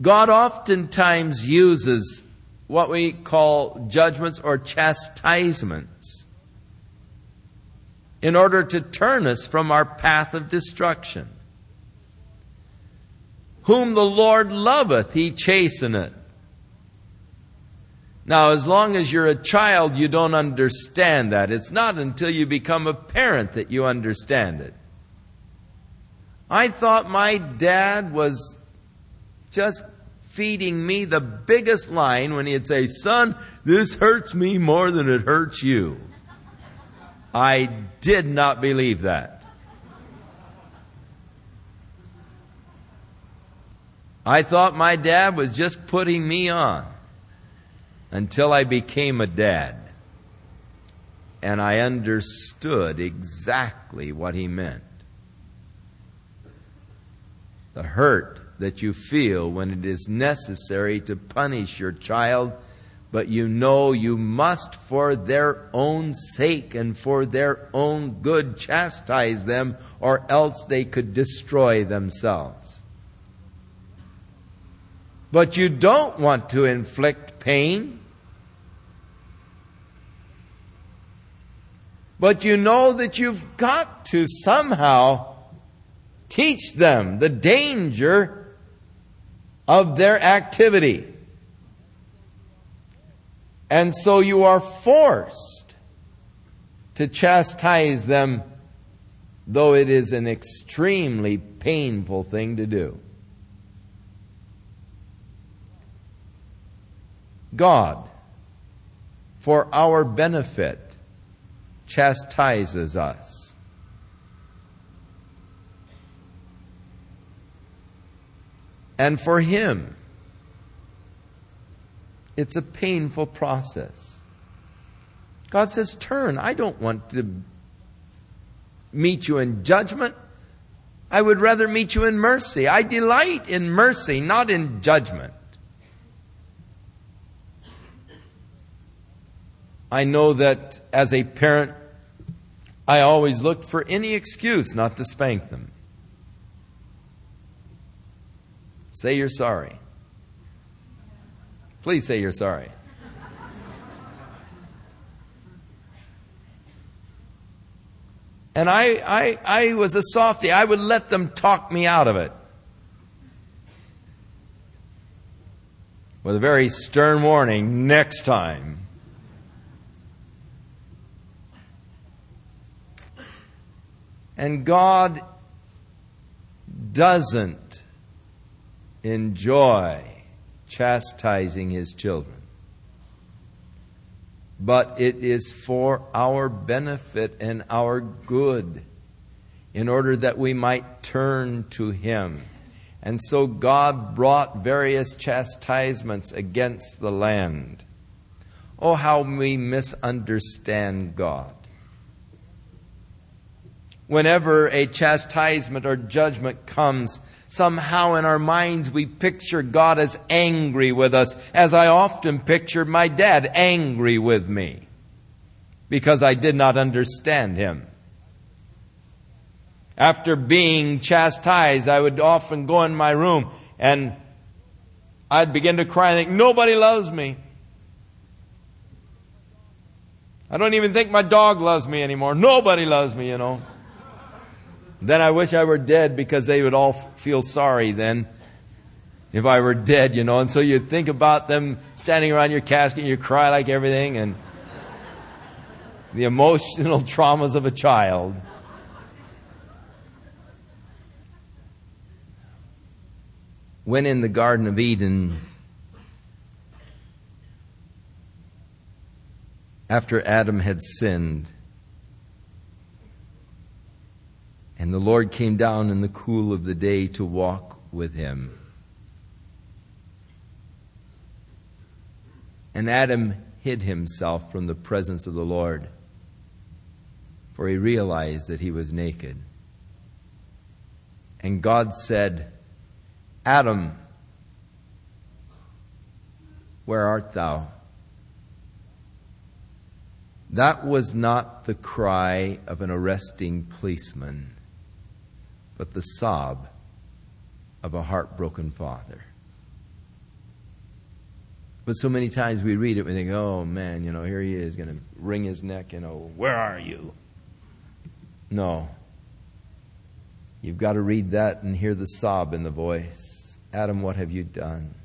God oftentimes uses what we call judgments or chastisements in order to turn us from our path of destruction. Whom the Lord loveth, he chasteneth. Now, as long as you're a child, you don't understand that. It's not until you become a parent that you understand it. I thought my dad was just feeding me the biggest line when he'd say, son, this hurts me more than it hurts you. I did not believe that. I thought my dad was just putting me on until I became a dad. And I understood exactly what he meant. The hurt that you feel when it is necessary to punish your child, but you know you must, for their own sake and for their own good, chastise them, or else they could destroy themselves. But you don't want to inflict pain. But you know that you've got to somehow teach them the danger of their activity. And so you are forced to chastise them, though it is an extremely painful thing to do. God, for our benefit, chastises us. And for him, it's a painful process. God says, turn. I don't want to meet you in judgment. I would rather meet you in mercy. I delight in mercy, not in judgment. I know that as a parent, I always looked for any excuse not to spank them. Say you're sorry. Please say you're sorry. And I was a softie. I would let them talk me out of it. With a very stern warning, next time. And God doesn't enjoy chastising his children. But it is for our benefit and our good, in order that we might turn to him. And so God brought various chastisements against the land. Oh, how we misunderstand God. Whenever a chastisement or judgment comes, somehow in our minds we picture God as angry with us, as I often pictured my dad angry with me because I did not understand him. After being chastised, I would often go in my room and I'd begin to cry and think, nobody loves me. I don't even think my dog loves me anymore. Nobody loves me, you know. Then I wish I were dead, because they would all feel sorry then if I were dead, you know. And so you'd think about them standing around your casket and you cry like everything, and the emotional traumas of a child. When in the Garden of Eden, after Adam had sinned, and the Lord came down in the cool of the day to walk with him. And Adam hid himself from the presence of the Lord, for he realized that he was naked. And God said, Adam, where art thou? That was not the cry of an arresting policeman, but the sob of a heartbroken father. But so many times we read it, we think, oh man, you know, here he is going to wring his neck, you know, where are you? No. You've got to read that and hear the sob in the voice. Adam, what have you done?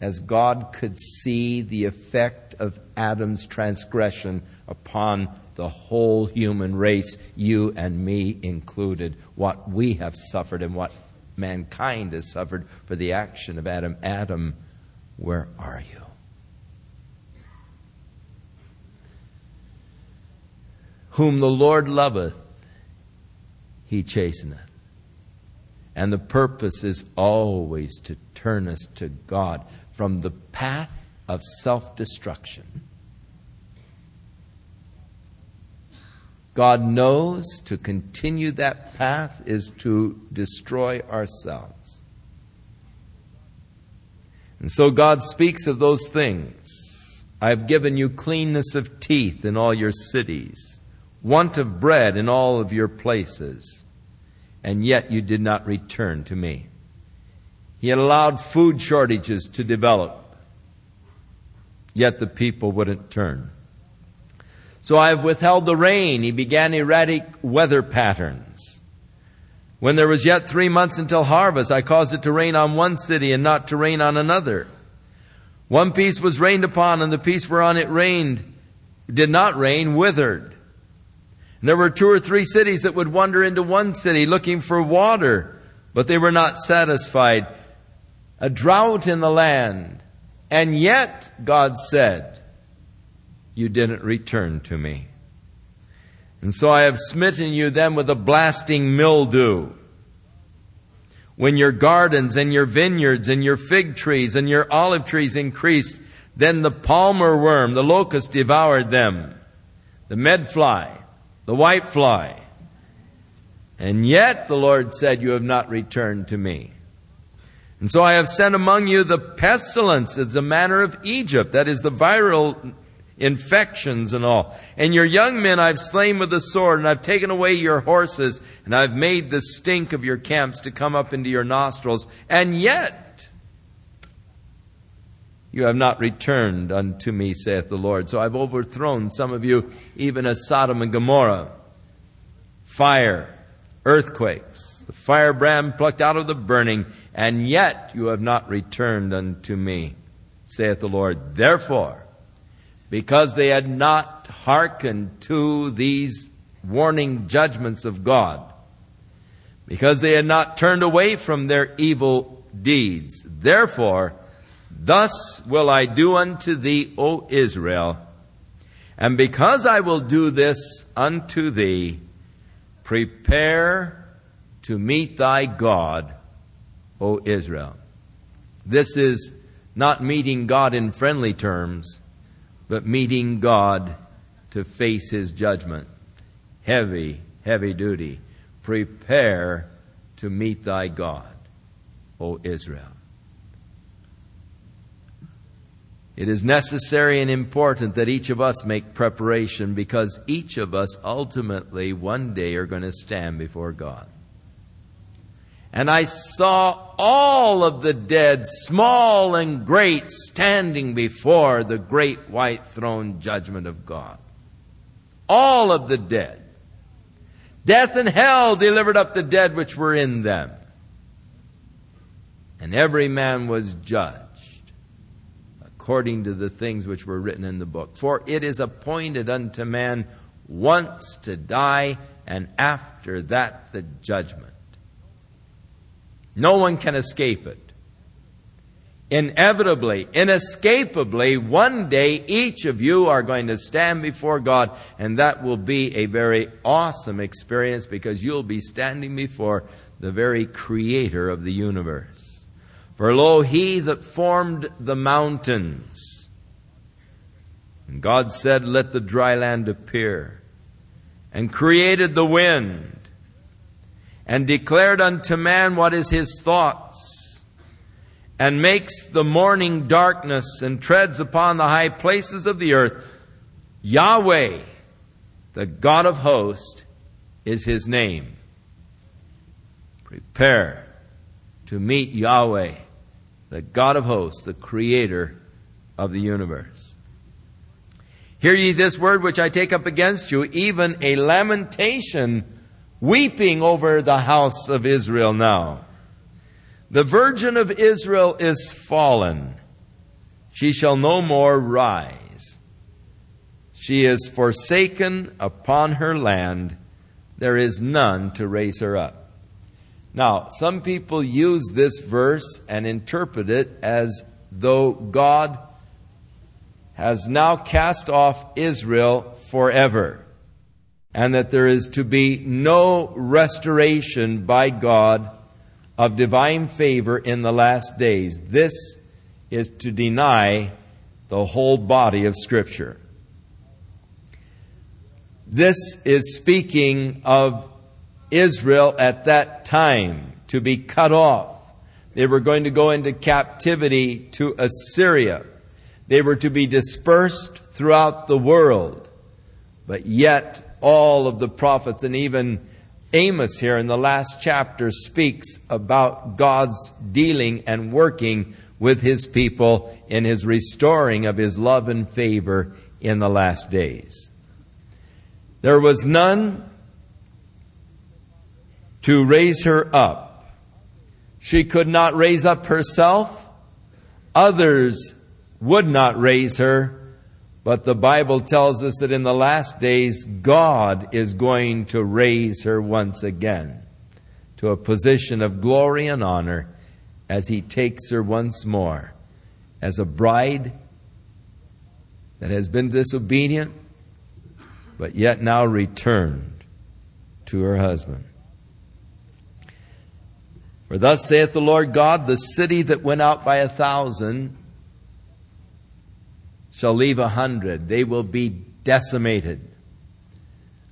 As God could see the effect of Adam's transgression upon the whole human race, you and me included, what we have suffered and what mankind has suffered for the action of Adam. Adam, where are you? Whom the Lord loveth, he chasteneth And the purpose is always to turn us to God from the path of self-destruction. God knows to continue that path is to destroy ourselves. And so God speaks of those things. I have given you cleanness of teeth in all your cities, want of bread in all of your places, and yet you did not return to me. He had allowed food shortages to develop, yet the people wouldn't turn. So I have withheld the rain. He began erratic weather patterns. When there was yet 3 months until harvest, I caused it to rain on one city and not to rain on another. One piece was rained upon, and the piece whereon it rained did not rain withered. And there were 2 or 3 cities that would wander into one city looking for water, but they were not satisfied. A drought in the land. And yet, God said, you didn't return to me. And so I have smitten you then with a blasting mildew. When your gardens and your vineyards and your fig trees and your olive trees increased, then the palmer worm, the locust devoured them, the med fly, the white fly. And yet the Lord said, you have not returned to me. And so I have sent among you the pestilence as a manner of Egypt, that is the viral infections and all. And your young men I've slain with the sword, and I've taken away your horses, and I've made the stink of your camps to come up into your nostrils. And yet you have not returned unto me, saith the Lord. So I've overthrown some of you, even as Sodom and Gomorrah. Fire, earthquakes, the firebrand plucked out of the burning, and yet you have not returned unto me, saith the Lord. Therefore, because they had not hearkened to these warning judgments of God, because they had not turned away from their evil deeds, therefore, thus will I do unto thee, O Israel, and because I will do this unto thee, prepare to meet thy God, O Israel. This is not meeting God in friendly terms, but meeting God to face His judgment. Heavy, heavy duty. Prepare to meet thy God, O Israel. It is necessary and important that each of us make preparation, because each of us ultimately one day are going to stand before God. And I saw all of the dead, small and great, standing before the great white throne judgment of God. All of the dead. Death and hell delivered up the dead which were in them. And every man was judged according to the things which were written in the book. For it is appointed unto man once to die, and after that the judgment. No one can escape it. Inevitably, inescapably, one day each of you are going to stand before God, and that will be a very awesome experience, because you'll be standing before the very Creator of the universe. For lo, He that formed the mountains. And God said, let the dry land appear, and created the wind, and declared unto man what is his thoughts, and makes the morning darkness, and treads upon the high places of the earth. Yahweh, the God of hosts, is His name. Prepare to meet Yahweh, the God of hosts, the Creator of the universe. Hear ye this word which I take up against you, even a lamentation, weeping over the house of Israel now. The virgin of Israel is fallen. She shall no more rise. She is forsaken upon her land. There is none to raise her up. Now, some people use this verse and interpret it as though God has now cast off Israel forever, and that there is to be no restoration by God of divine favor in the last days. This is to deny the whole body of Scripture. This is speaking of Israel at that time to be cut off. They were going to go into captivity to Assyria. They were to be dispersed throughout the world. But yet all of the prophets, and even Amos here in the last chapter, speaks about God's dealing and working with His people in His restoring of His love and favor in the last days. There was none to raise her up. She could not raise up herself. Others would not raise her. But the Bible tells us that in the last days, God is going to raise her once again to a position of glory and honor as He takes her once more as a bride that has been disobedient, but yet now returned to her husband. For thus saith the Lord God, the city that went out by 1,000 shall leave 100. They will be decimated.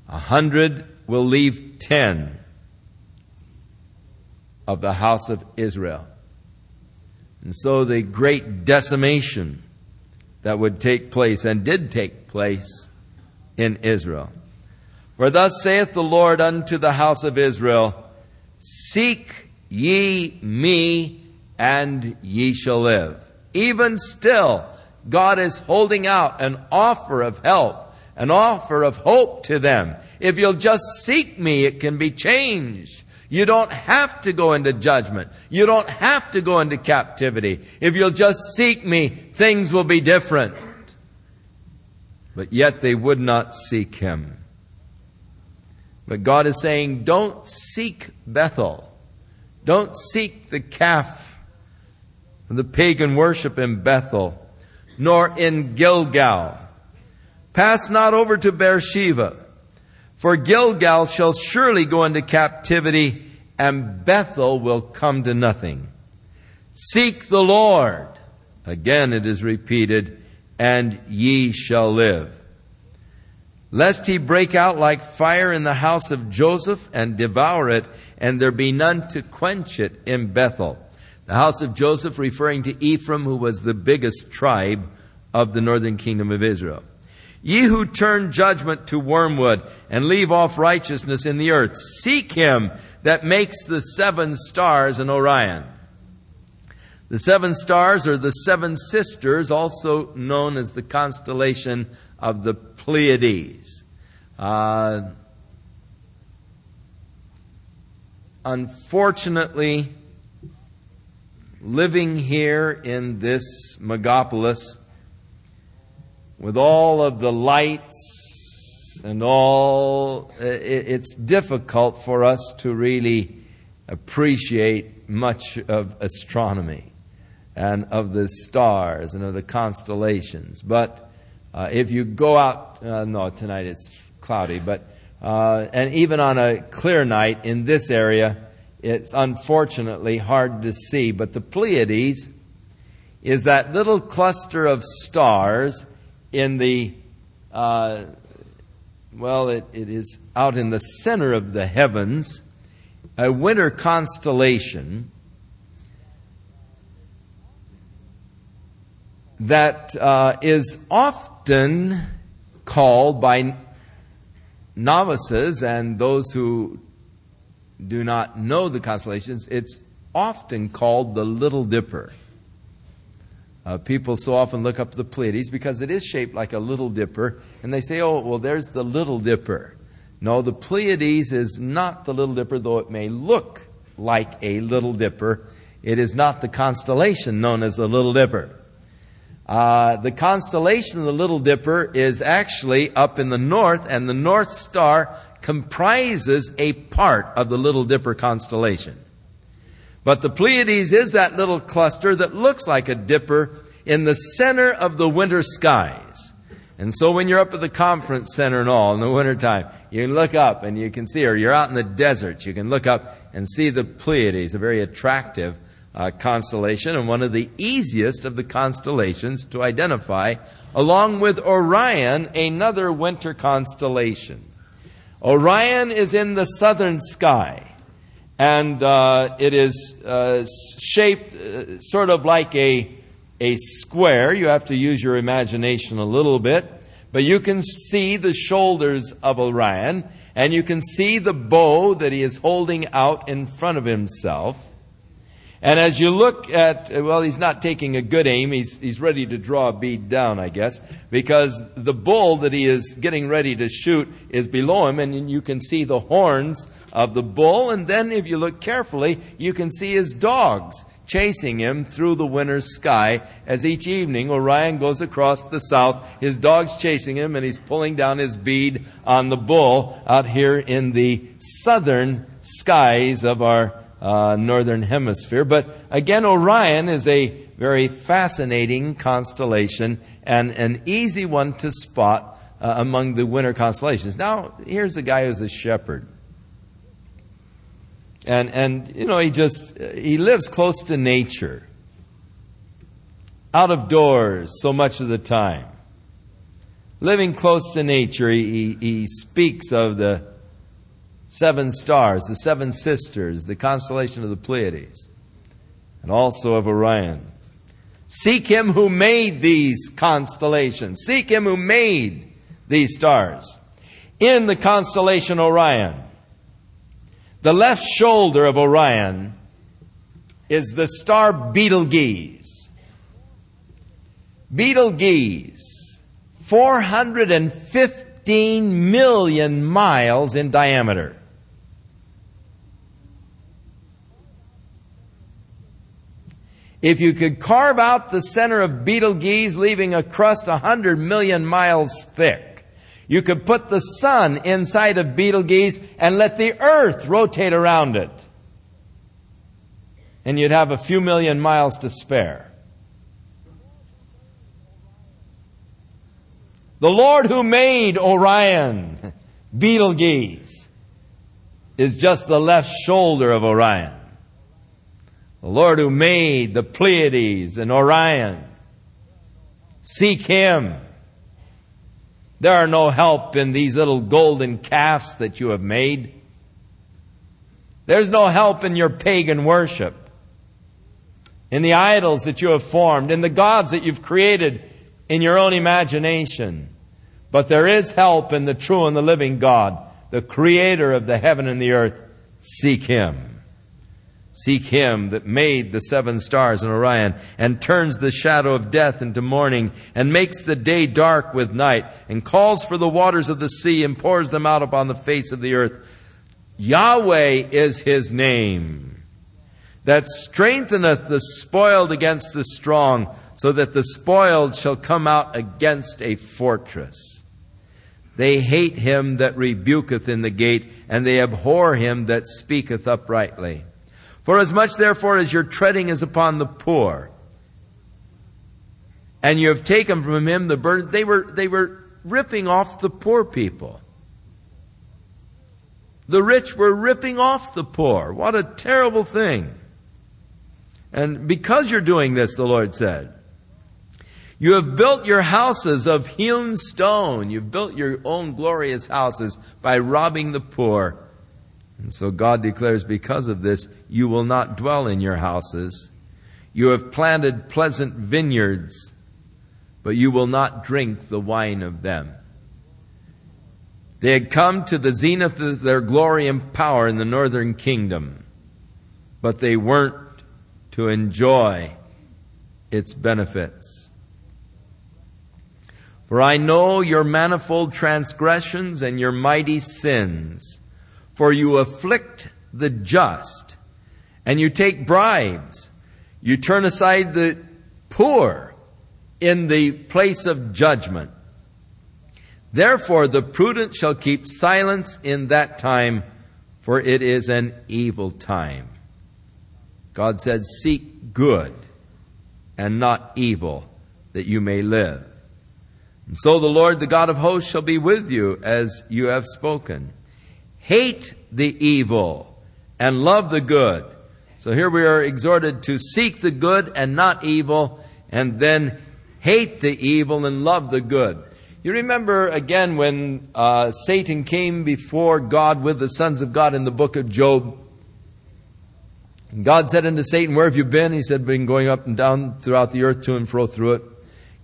100 will leave 10 of the house of Israel. And so the great decimation that would take place and did take place in Israel. For thus saith the Lord unto the house of Israel, seek ye me, and ye shall live. Even still, God is holding out an offer of help, an offer of hope to them. If you'll just seek me, it can be changed. You don't have to go into judgment. You don't have to go into captivity. If you'll just seek me, things will be different. But yet they would not seek Him. But God is saying, don't seek Bethel. Don't seek the calf and the pagan worship in Bethel, nor in Gilgal. Pass not over to Beersheba, for Gilgal shall surely go into captivity, and Bethel will come to nothing. Seek the Lord. Again it is repeated, and ye shall live. Lest He break out like fire in the house of Joseph and devour it, and there be none to quench it in Bethel. The house of Joseph referring to Ephraim, who was the biggest tribe of the northern kingdom of Israel. Ye who turn judgment to wormwood and leave off righteousness in the earth, seek Him that makes the 7 stars and Orion. The 7 stars are the 7 sisters, also known as the constellation of the Pleiades. Unfortunately, living here in this megapolis with all of the lights and all, it's difficult for us to really appreciate much of astronomy and of the stars and of the constellations. But if you go out, no, tonight it's cloudy, but and even on a clear night in this area, it's unfortunately hard to see. But the Pleiades is that little cluster of stars in the, it is out in the center of the heavens, a winter constellation that is often called by novices and those who do not know the constellations, it's often called the Little Dipper. People so often look up the Pleiades because it is shaped like a Little Dipper, and they say, oh, well, there's the Little Dipper. No, the Pleiades is not the Little Dipper, though it may look like a Little Dipper. It is not the constellation known as the Little Dipper. The constellation of the Little Dipper is actually up in the north, and the North Star comprises a part of the Little Dipper constellation. But the Pleiades is that little cluster that looks like a dipper in the center of the winter skies. And so when you're up at the conference center and all in the wintertime, you can look up and you can see, or you're out in the desert, you can look up and see the Pleiades, a very attractive constellation, and one of the easiest of the constellations to identify, along with Orion, another winter constellation. Orion is in the southern sky, and it is shaped sort of like a square. You have to use your imagination a little bit, but you can see the shoulders of Orion, and you can see the bow that he is holding out in front of himself. And as you look at, well, he's not taking a good aim. He's ready to draw a bead down, I guess, because the bull that he is getting ready to shoot is below him, and you can see the horns of the bull. And then if you look carefully, you can see his dogs chasing him through the winter sky as each evening Orion goes across the south, his dogs chasing him, and he's pulling down his bead on the bull out here in the southern skies of our northern hemisphere. But again, Orion is a very fascinating constellation and an easy one to spot among the winter constellations. Now, here's a guy who's a shepherd. And you know, he lives close to nature. Out of doors so much of the time. Living close to nature, he speaks of the seven stars, the seven sisters, the constellation of the Pleiades, and also of Orion. Seek him who made these constellations. Seek him who made these stars. In the constellation Orion, the left shoulder of Orion is the star Betelgeuse. Betelgeuse, 415 million miles in diameter. If you could carve out the center of Betelgeuse, leaving a crust 100 million miles thick, you could put the sun inside of Betelgeuse and let the earth rotate around it. And you'd have a few million miles to spare. The Lord who made Orion, Betelgeuse, is just the left shoulder of Orion. The Lord who made the Pleiades and Orion, seek Him. There are no help in these little golden calves that you have made. There's no help in your pagan worship, in the idols that you have formed, in the gods that you've created in your own imagination. But there is help in the true and the living God, the Creator of the heaven and the earth. Seek Him. Seek Him that made the seven stars and Orion, and turns the shadow of death into morning, and makes the day dark with night, and calls for the waters of the sea, and pours them out upon the face of the earth. Yahweh is His name, that strengtheneth the spoiled against the strong, so that the spoiled shall come out against a fortress. They hate him that rebuketh in the gate, and they abhor him that speaketh uprightly. For as much, therefore, as your treading is upon the poor, and you have taken from him the burden, they were ripping off the poor people. The rich were ripping off the poor. What a terrible thing. And because you're doing this, the Lord said, you have built your houses of hewn stone. You've built your own glorious houses by robbing the poor. And so God declares, because of this, you will not dwell in your houses. You have planted pleasant vineyards, but you will not drink the wine of them. They had come to the zenith of their glory and power in the northern kingdom, but they weren't to enjoy its benefits. For I know your manifold transgressions and your mighty sins. For you afflict the just, and you take bribes. You turn aside the poor in the place of judgment. Therefore the prudent shall keep silence in that time, for it is an evil time. God said, seek good and not evil, that you may live. And so the Lord, the God of hosts, shall be with you as you have spoken. Hate the evil and love the good. So here we are exhorted to seek the good and not evil, and then hate the evil and love the good. You remember again when Satan came before God with the sons of God in the book of Job. And God said unto Satan, "Where have you been?" He said, "Been going up and down throughout the earth, to and fro through it."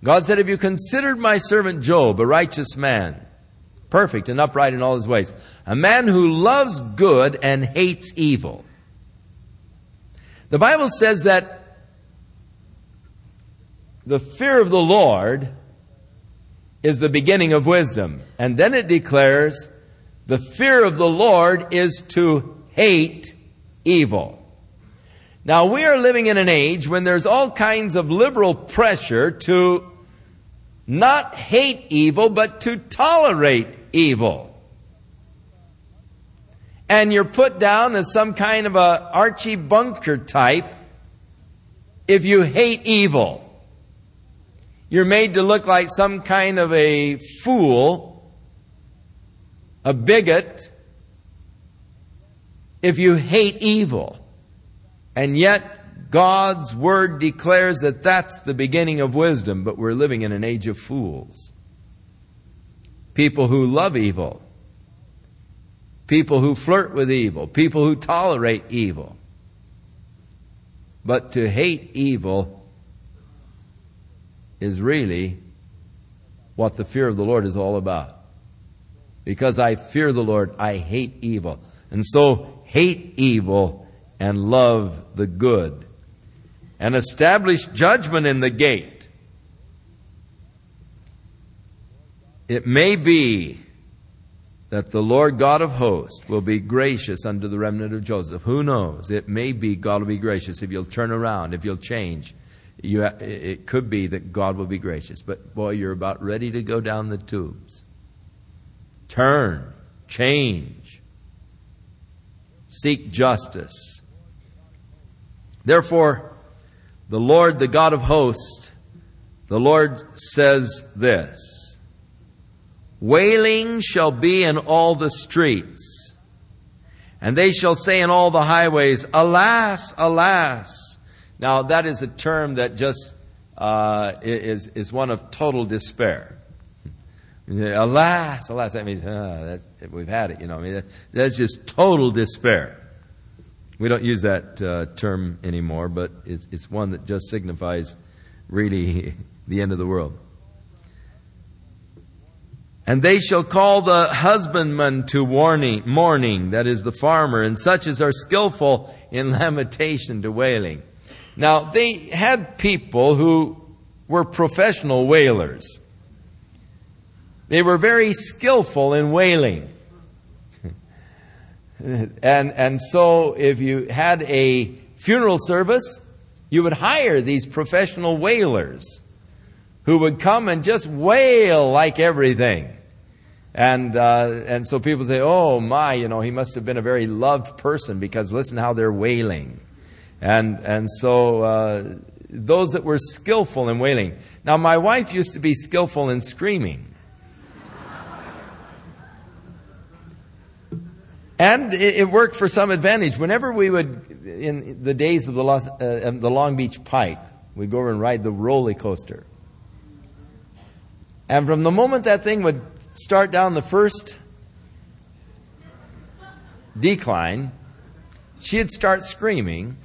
God said, "Have you considered my servant Job, a righteous man, perfect and upright in all his ways, a man who loves good and hates evil?" The Bible says that the fear of the Lord is the beginning of wisdom. And then it declares, the fear of the Lord is to hate evil. Now, we are living in an age when there's all kinds of liberal pressure to not hate evil, but to tolerate evil. And you're put down as some kind of a Archie Bunker type if you hate evil. You're made to look like some kind of a fool, a bigot, if you hate evil. And yet God's word declares that that's the beginning of wisdom, but we're living in an age of fools. People who love evil. People who flirt with evil. People who tolerate evil. But to hate evil is really what the fear of the Lord is all about. Because I fear the Lord, I hate evil. And so hate evil and love the good. And establish judgment in the gate. It may be that the Lord God of hosts will be gracious unto the remnant of Joseph. Who knows? It may be God will be gracious if you'll turn around, if you'll change. It could be that God will be gracious. But boy, you're about ready to go down the tubes. Turn. Change. Seek justice. Therefore, the Lord, the God of hosts, the Lord says this. Wailing shall be in all the streets, and they shall say in all the highways, "Alas, alas." Now, that is a term that just is one of total despair. Alas, alas, that means we've had it, you know. I mean, that's just total despair. We don't use that term anymore, but it's one that just signifies really the end of the world. And they shall call the husbandman to mourning, that is the farmer, and such as are skillful in lamentation to wailing. Now, they had people who were professional wailers. They were very skillful in wailing. And so if you had a funeral service, you would hire these professional wailers who would come and just wail like everything. And so people say, "Oh my, you know, he must have been a very loved person, because listen how they're wailing." And so those that were skillful in wailing. Now, my wife used to be skillful in screaming. And it worked for some advantage. Whenever we would, in the days of the Long Beach Pike, we'd go over and ride the roller coaster. And from the moment that thing would start down the first decline, she'd start screaming.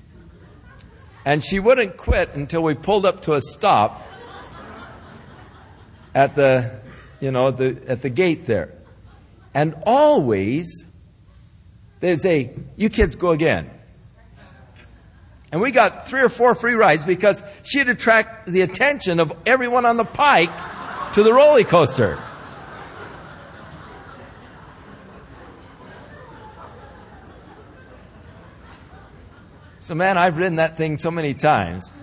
And she wouldn't quit until we pulled up to a stop at the gate there. And always they'd say, "You kids go again." And we got 3 or 4 free rides because she'd attract the attention of everyone on the pike to the roller coaster. So, man, I've ridden that thing so many times.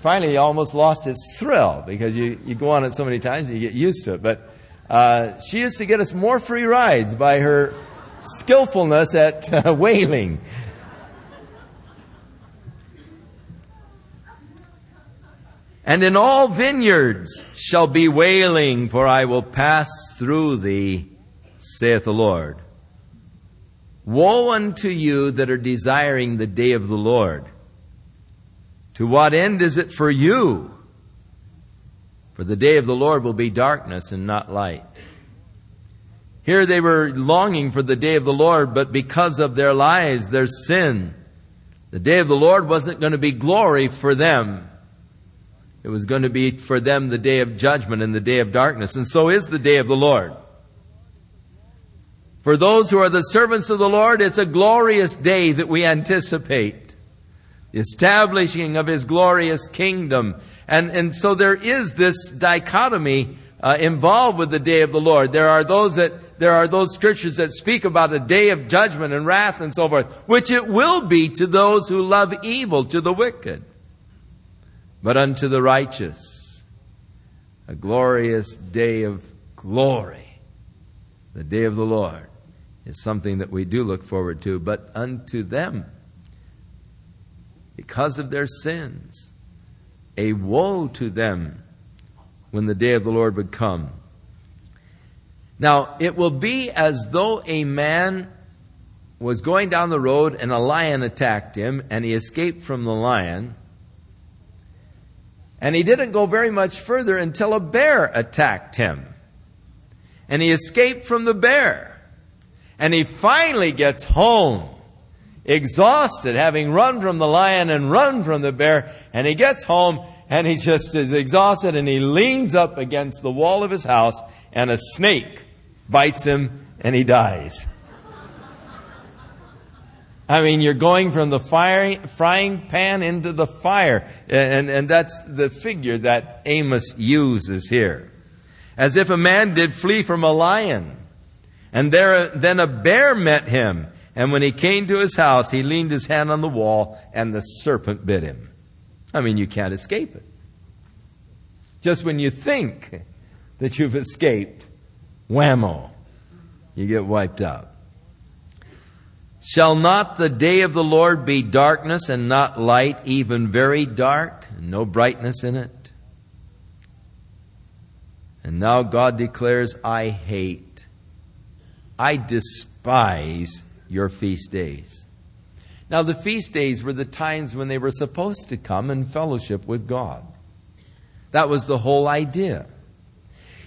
Finally, you almost lost its thrill, because you go on it so many times, you get used to it. But she used to get us more free rides by her skillfulness at wailing. And in all vineyards shall be wailing, for I will pass through thee, saith the Lord. Woe unto you that are desiring the day of the Lord. To what end is it for you? For the day of the Lord will be darkness and not light. Here they were longing for the day of the Lord, but because of their lives, their sin, the day of the Lord wasn't going to be glory for them. It was going to be for them the day of judgment and the day of darkness. And so is the day of the Lord. For those who are the servants of the Lord, it's a glorious day that we anticipate. The establishing of His glorious kingdom. And so there is this dichotomy involved with the day of the Lord. There are those scriptures that speak about a day of judgment and wrath and so forth, which it will be to those who love evil, to the wicked. But unto the righteous, a glorious day of glory. The day of the Lord is something that we do look forward to, but unto them, because of their sins, a woe to them when the day of the Lord would come. Now, it will be as though a man was going down the road and a lion attacked him, and he escaped from the lion. And he didn't go very much further until a bear attacked him. And he escaped from the bear. And he finally gets home, exhausted, having run from the lion and run from the bear. And he gets home and he just is exhausted, and he leans up against the wall of his house, and a snake bites him and he dies. I mean, you're going from the frying pan into the fire. And that's the figure that Amos uses here. As if a man did flee from a lion. And then a bear met him. And when he came to his house, he leaned his hand on the wall, and the serpent bit him. I mean, you can't escape it. Just when you think that you've escaped, whammo, you get wiped out. Shall not the day of the Lord be darkness and not light, even very dark, no brightness in it? And now God declares, I hate, I despise your feast days. Now the feast days were the times when they were supposed to come and fellowship with God. That was the whole idea.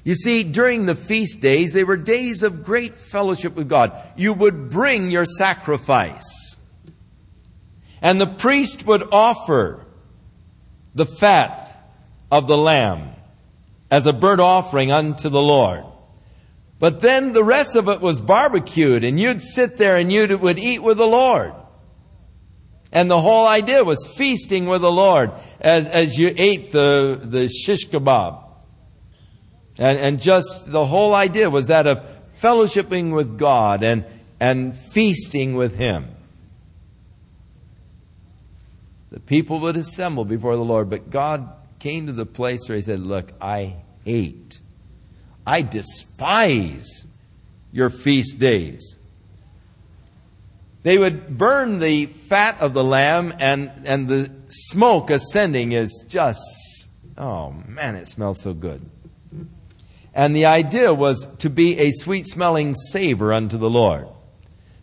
You see, during the feast days, they were days of great fellowship with God. You would bring your sacrifice. And the priest would offer the fat of the lamb as a burnt offering unto the Lord. But then the rest of it was barbecued, and you'd sit there and you would eat with the Lord. And the whole idea was feasting with the Lord as you ate the shish kebab. And just the whole idea was that of fellowshipping with God and feasting with Him. The people would assemble before the Lord, but God came to the place where He said, look, I hate, I despise your feast days. They would burn the fat of the lamb, and the smoke ascending is just, oh man, it smells so good. And the idea was to be a sweet-smelling savor unto the Lord,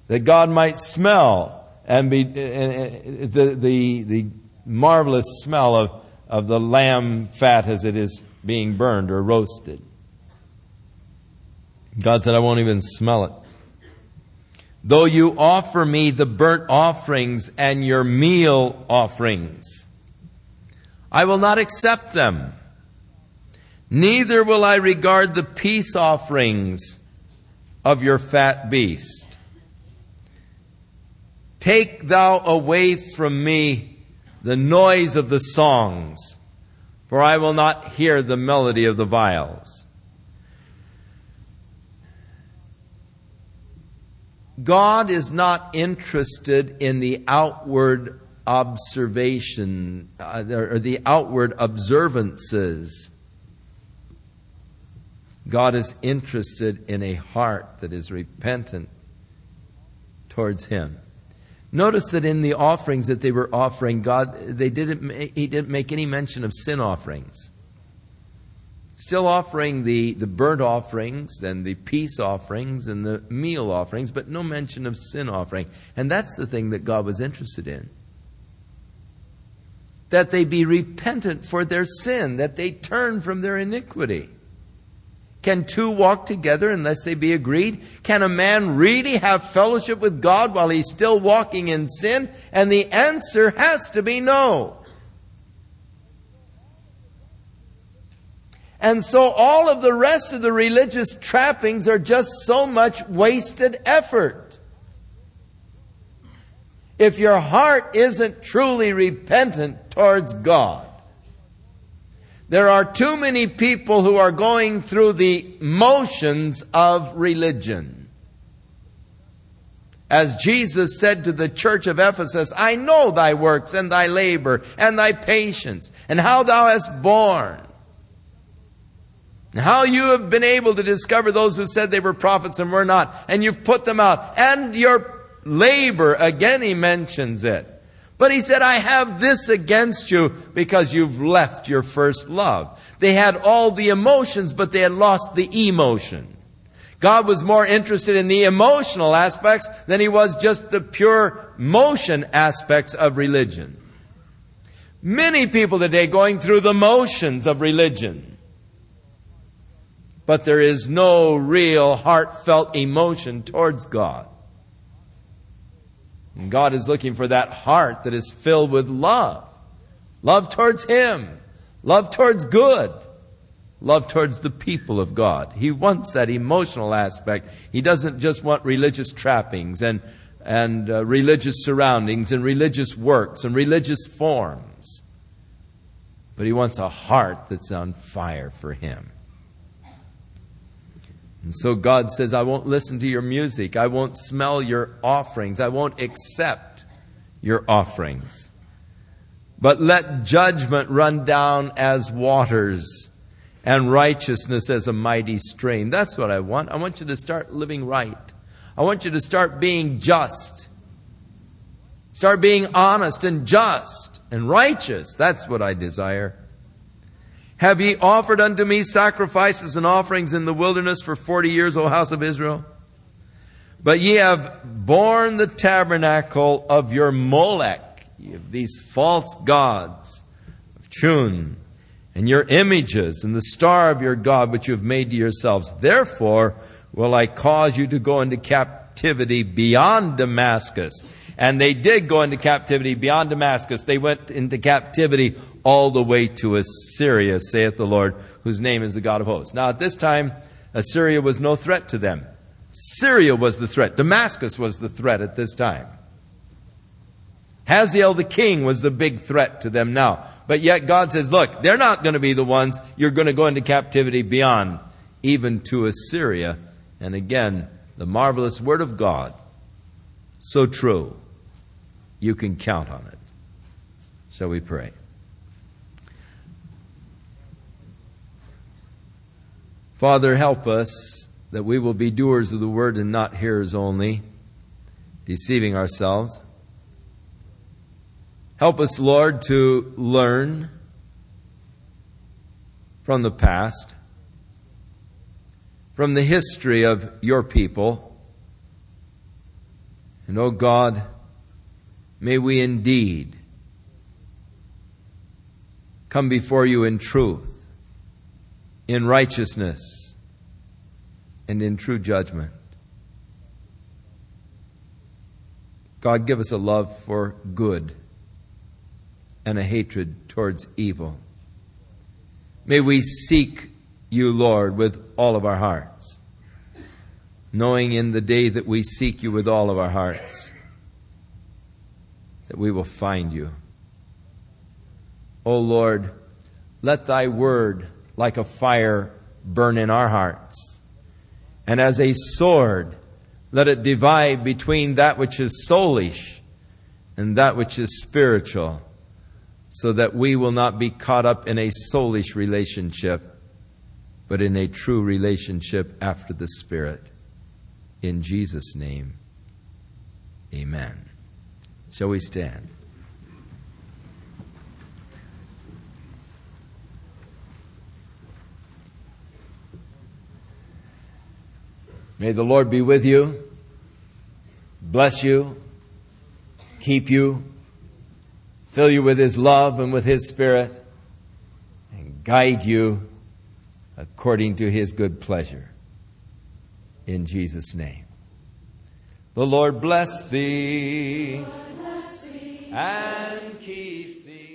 that God might smell and be the marvelous smell of the lamb fat as it is being burned or roasted. God said, I won't even smell it. Though you offer me the burnt offerings and your meal offerings, I will not accept them. Neither will I regard the peace offerings of your fat beast. Take thou away from me the noise of the songs, for I will not hear the melody of the viols. God is not interested in the outward observation or the outward observances. God is interested in a heart that is repentant towards Him. Notice that in the offerings that they were offering, He didn't make any mention of sin offerings. still offering the burnt offerings and the peace offerings and the meal offerings, but no mention of sin offering. And that's the thing that God was interested in. That they be repentant for their sin, that they turn from their iniquity. Can two walk together unless they be agreed? Can a man really have fellowship with God while he's still walking in sin? And the answer has to be no. And so all of the rest of the religious trappings are just so much wasted effort. If your heart isn't truly repentant towards God, there are too many people who are going through the motions of religion. As Jesus said to the church of Ephesus, I know thy works and thy labor and thy patience and how thou hast borne. And how you have been able to discover those who said they were prophets and were not. And you've put them out. And your labor, again he mentions it. But he said, I have this against you because you've left your first love. They had all the emotions, but they had lost the emotion. God was more interested in the emotional aspects than he was just the pure motion aspects of religion. Many people today going through the motions of religion. But there is no real heartfelt emotion towards God. And God is looking for that heart that is filled with love. Love towards Him. Love towards good. Love towards the people of God. He wants that emotional aspect. He doesn't just want religious trappings and religious surroundings and religious works and religious forms. But He wants a heart that's on fire for Him. And so God says, I won't listen to your music. I won't smell your offerings. I won't accept your offerings. But let judgment run down as waters and righteousness as a mighty stream. That's what I want. I want you to start living right. I want you to start being just. Start being honest and just and righteous. That's what I desire. Have ye offered unto me sacrifices and offerings in the wilderness for 40 years, O house of Israel? But ye have borne the tabernacle of your Molech, ye have these false gods of Chun, and your images, and the star of your God which you have made to yourselves. Therefore will I cause you to go into captivity beyond Damascus. And they did go into captivity beyond Damascus. They went into captivity all the way to Assyria, saith the Lord, whose name is the God of hosts. Now at this time, Assyria was no threat to them. Syria was the threat. Damascus was the threat at this time. Hazael the king was the big threat to them now. But yet God says, look, they're not going to be the ones. You're going to go into captivity beyond, even to Assyria. And again, the marvelous word of God, so true, you can count on it. Shall we pray? Father, help us that we will be doers of the word and not hearers only, deceiving ourselves. Help us, Lord, to learn from the past, from the history of your people. And, oh God, may we indeed come before you in truth, in righteousness, and in true judgment. God, give us a love for good and a hatred towards evil. May we seek you, Lord, with all of our hearts, knowing in the day that we seek you with all of our hearts, that we will find you. O Lord, let thy word like a fire burn in our hearts. And as a sword, let it divide between that which is soulish and that which is spiritual, so that we will not be caught up in a soulish relationship, but in a true relationship after the Spirit. In Jesus' name, amen. Shall we stand? May the Lord be with you, bless you, keep you, fill you with His love and with His Spirit, and guide you according to His good pleasure. In Jesus' name. The Lord bless thee and keep thee.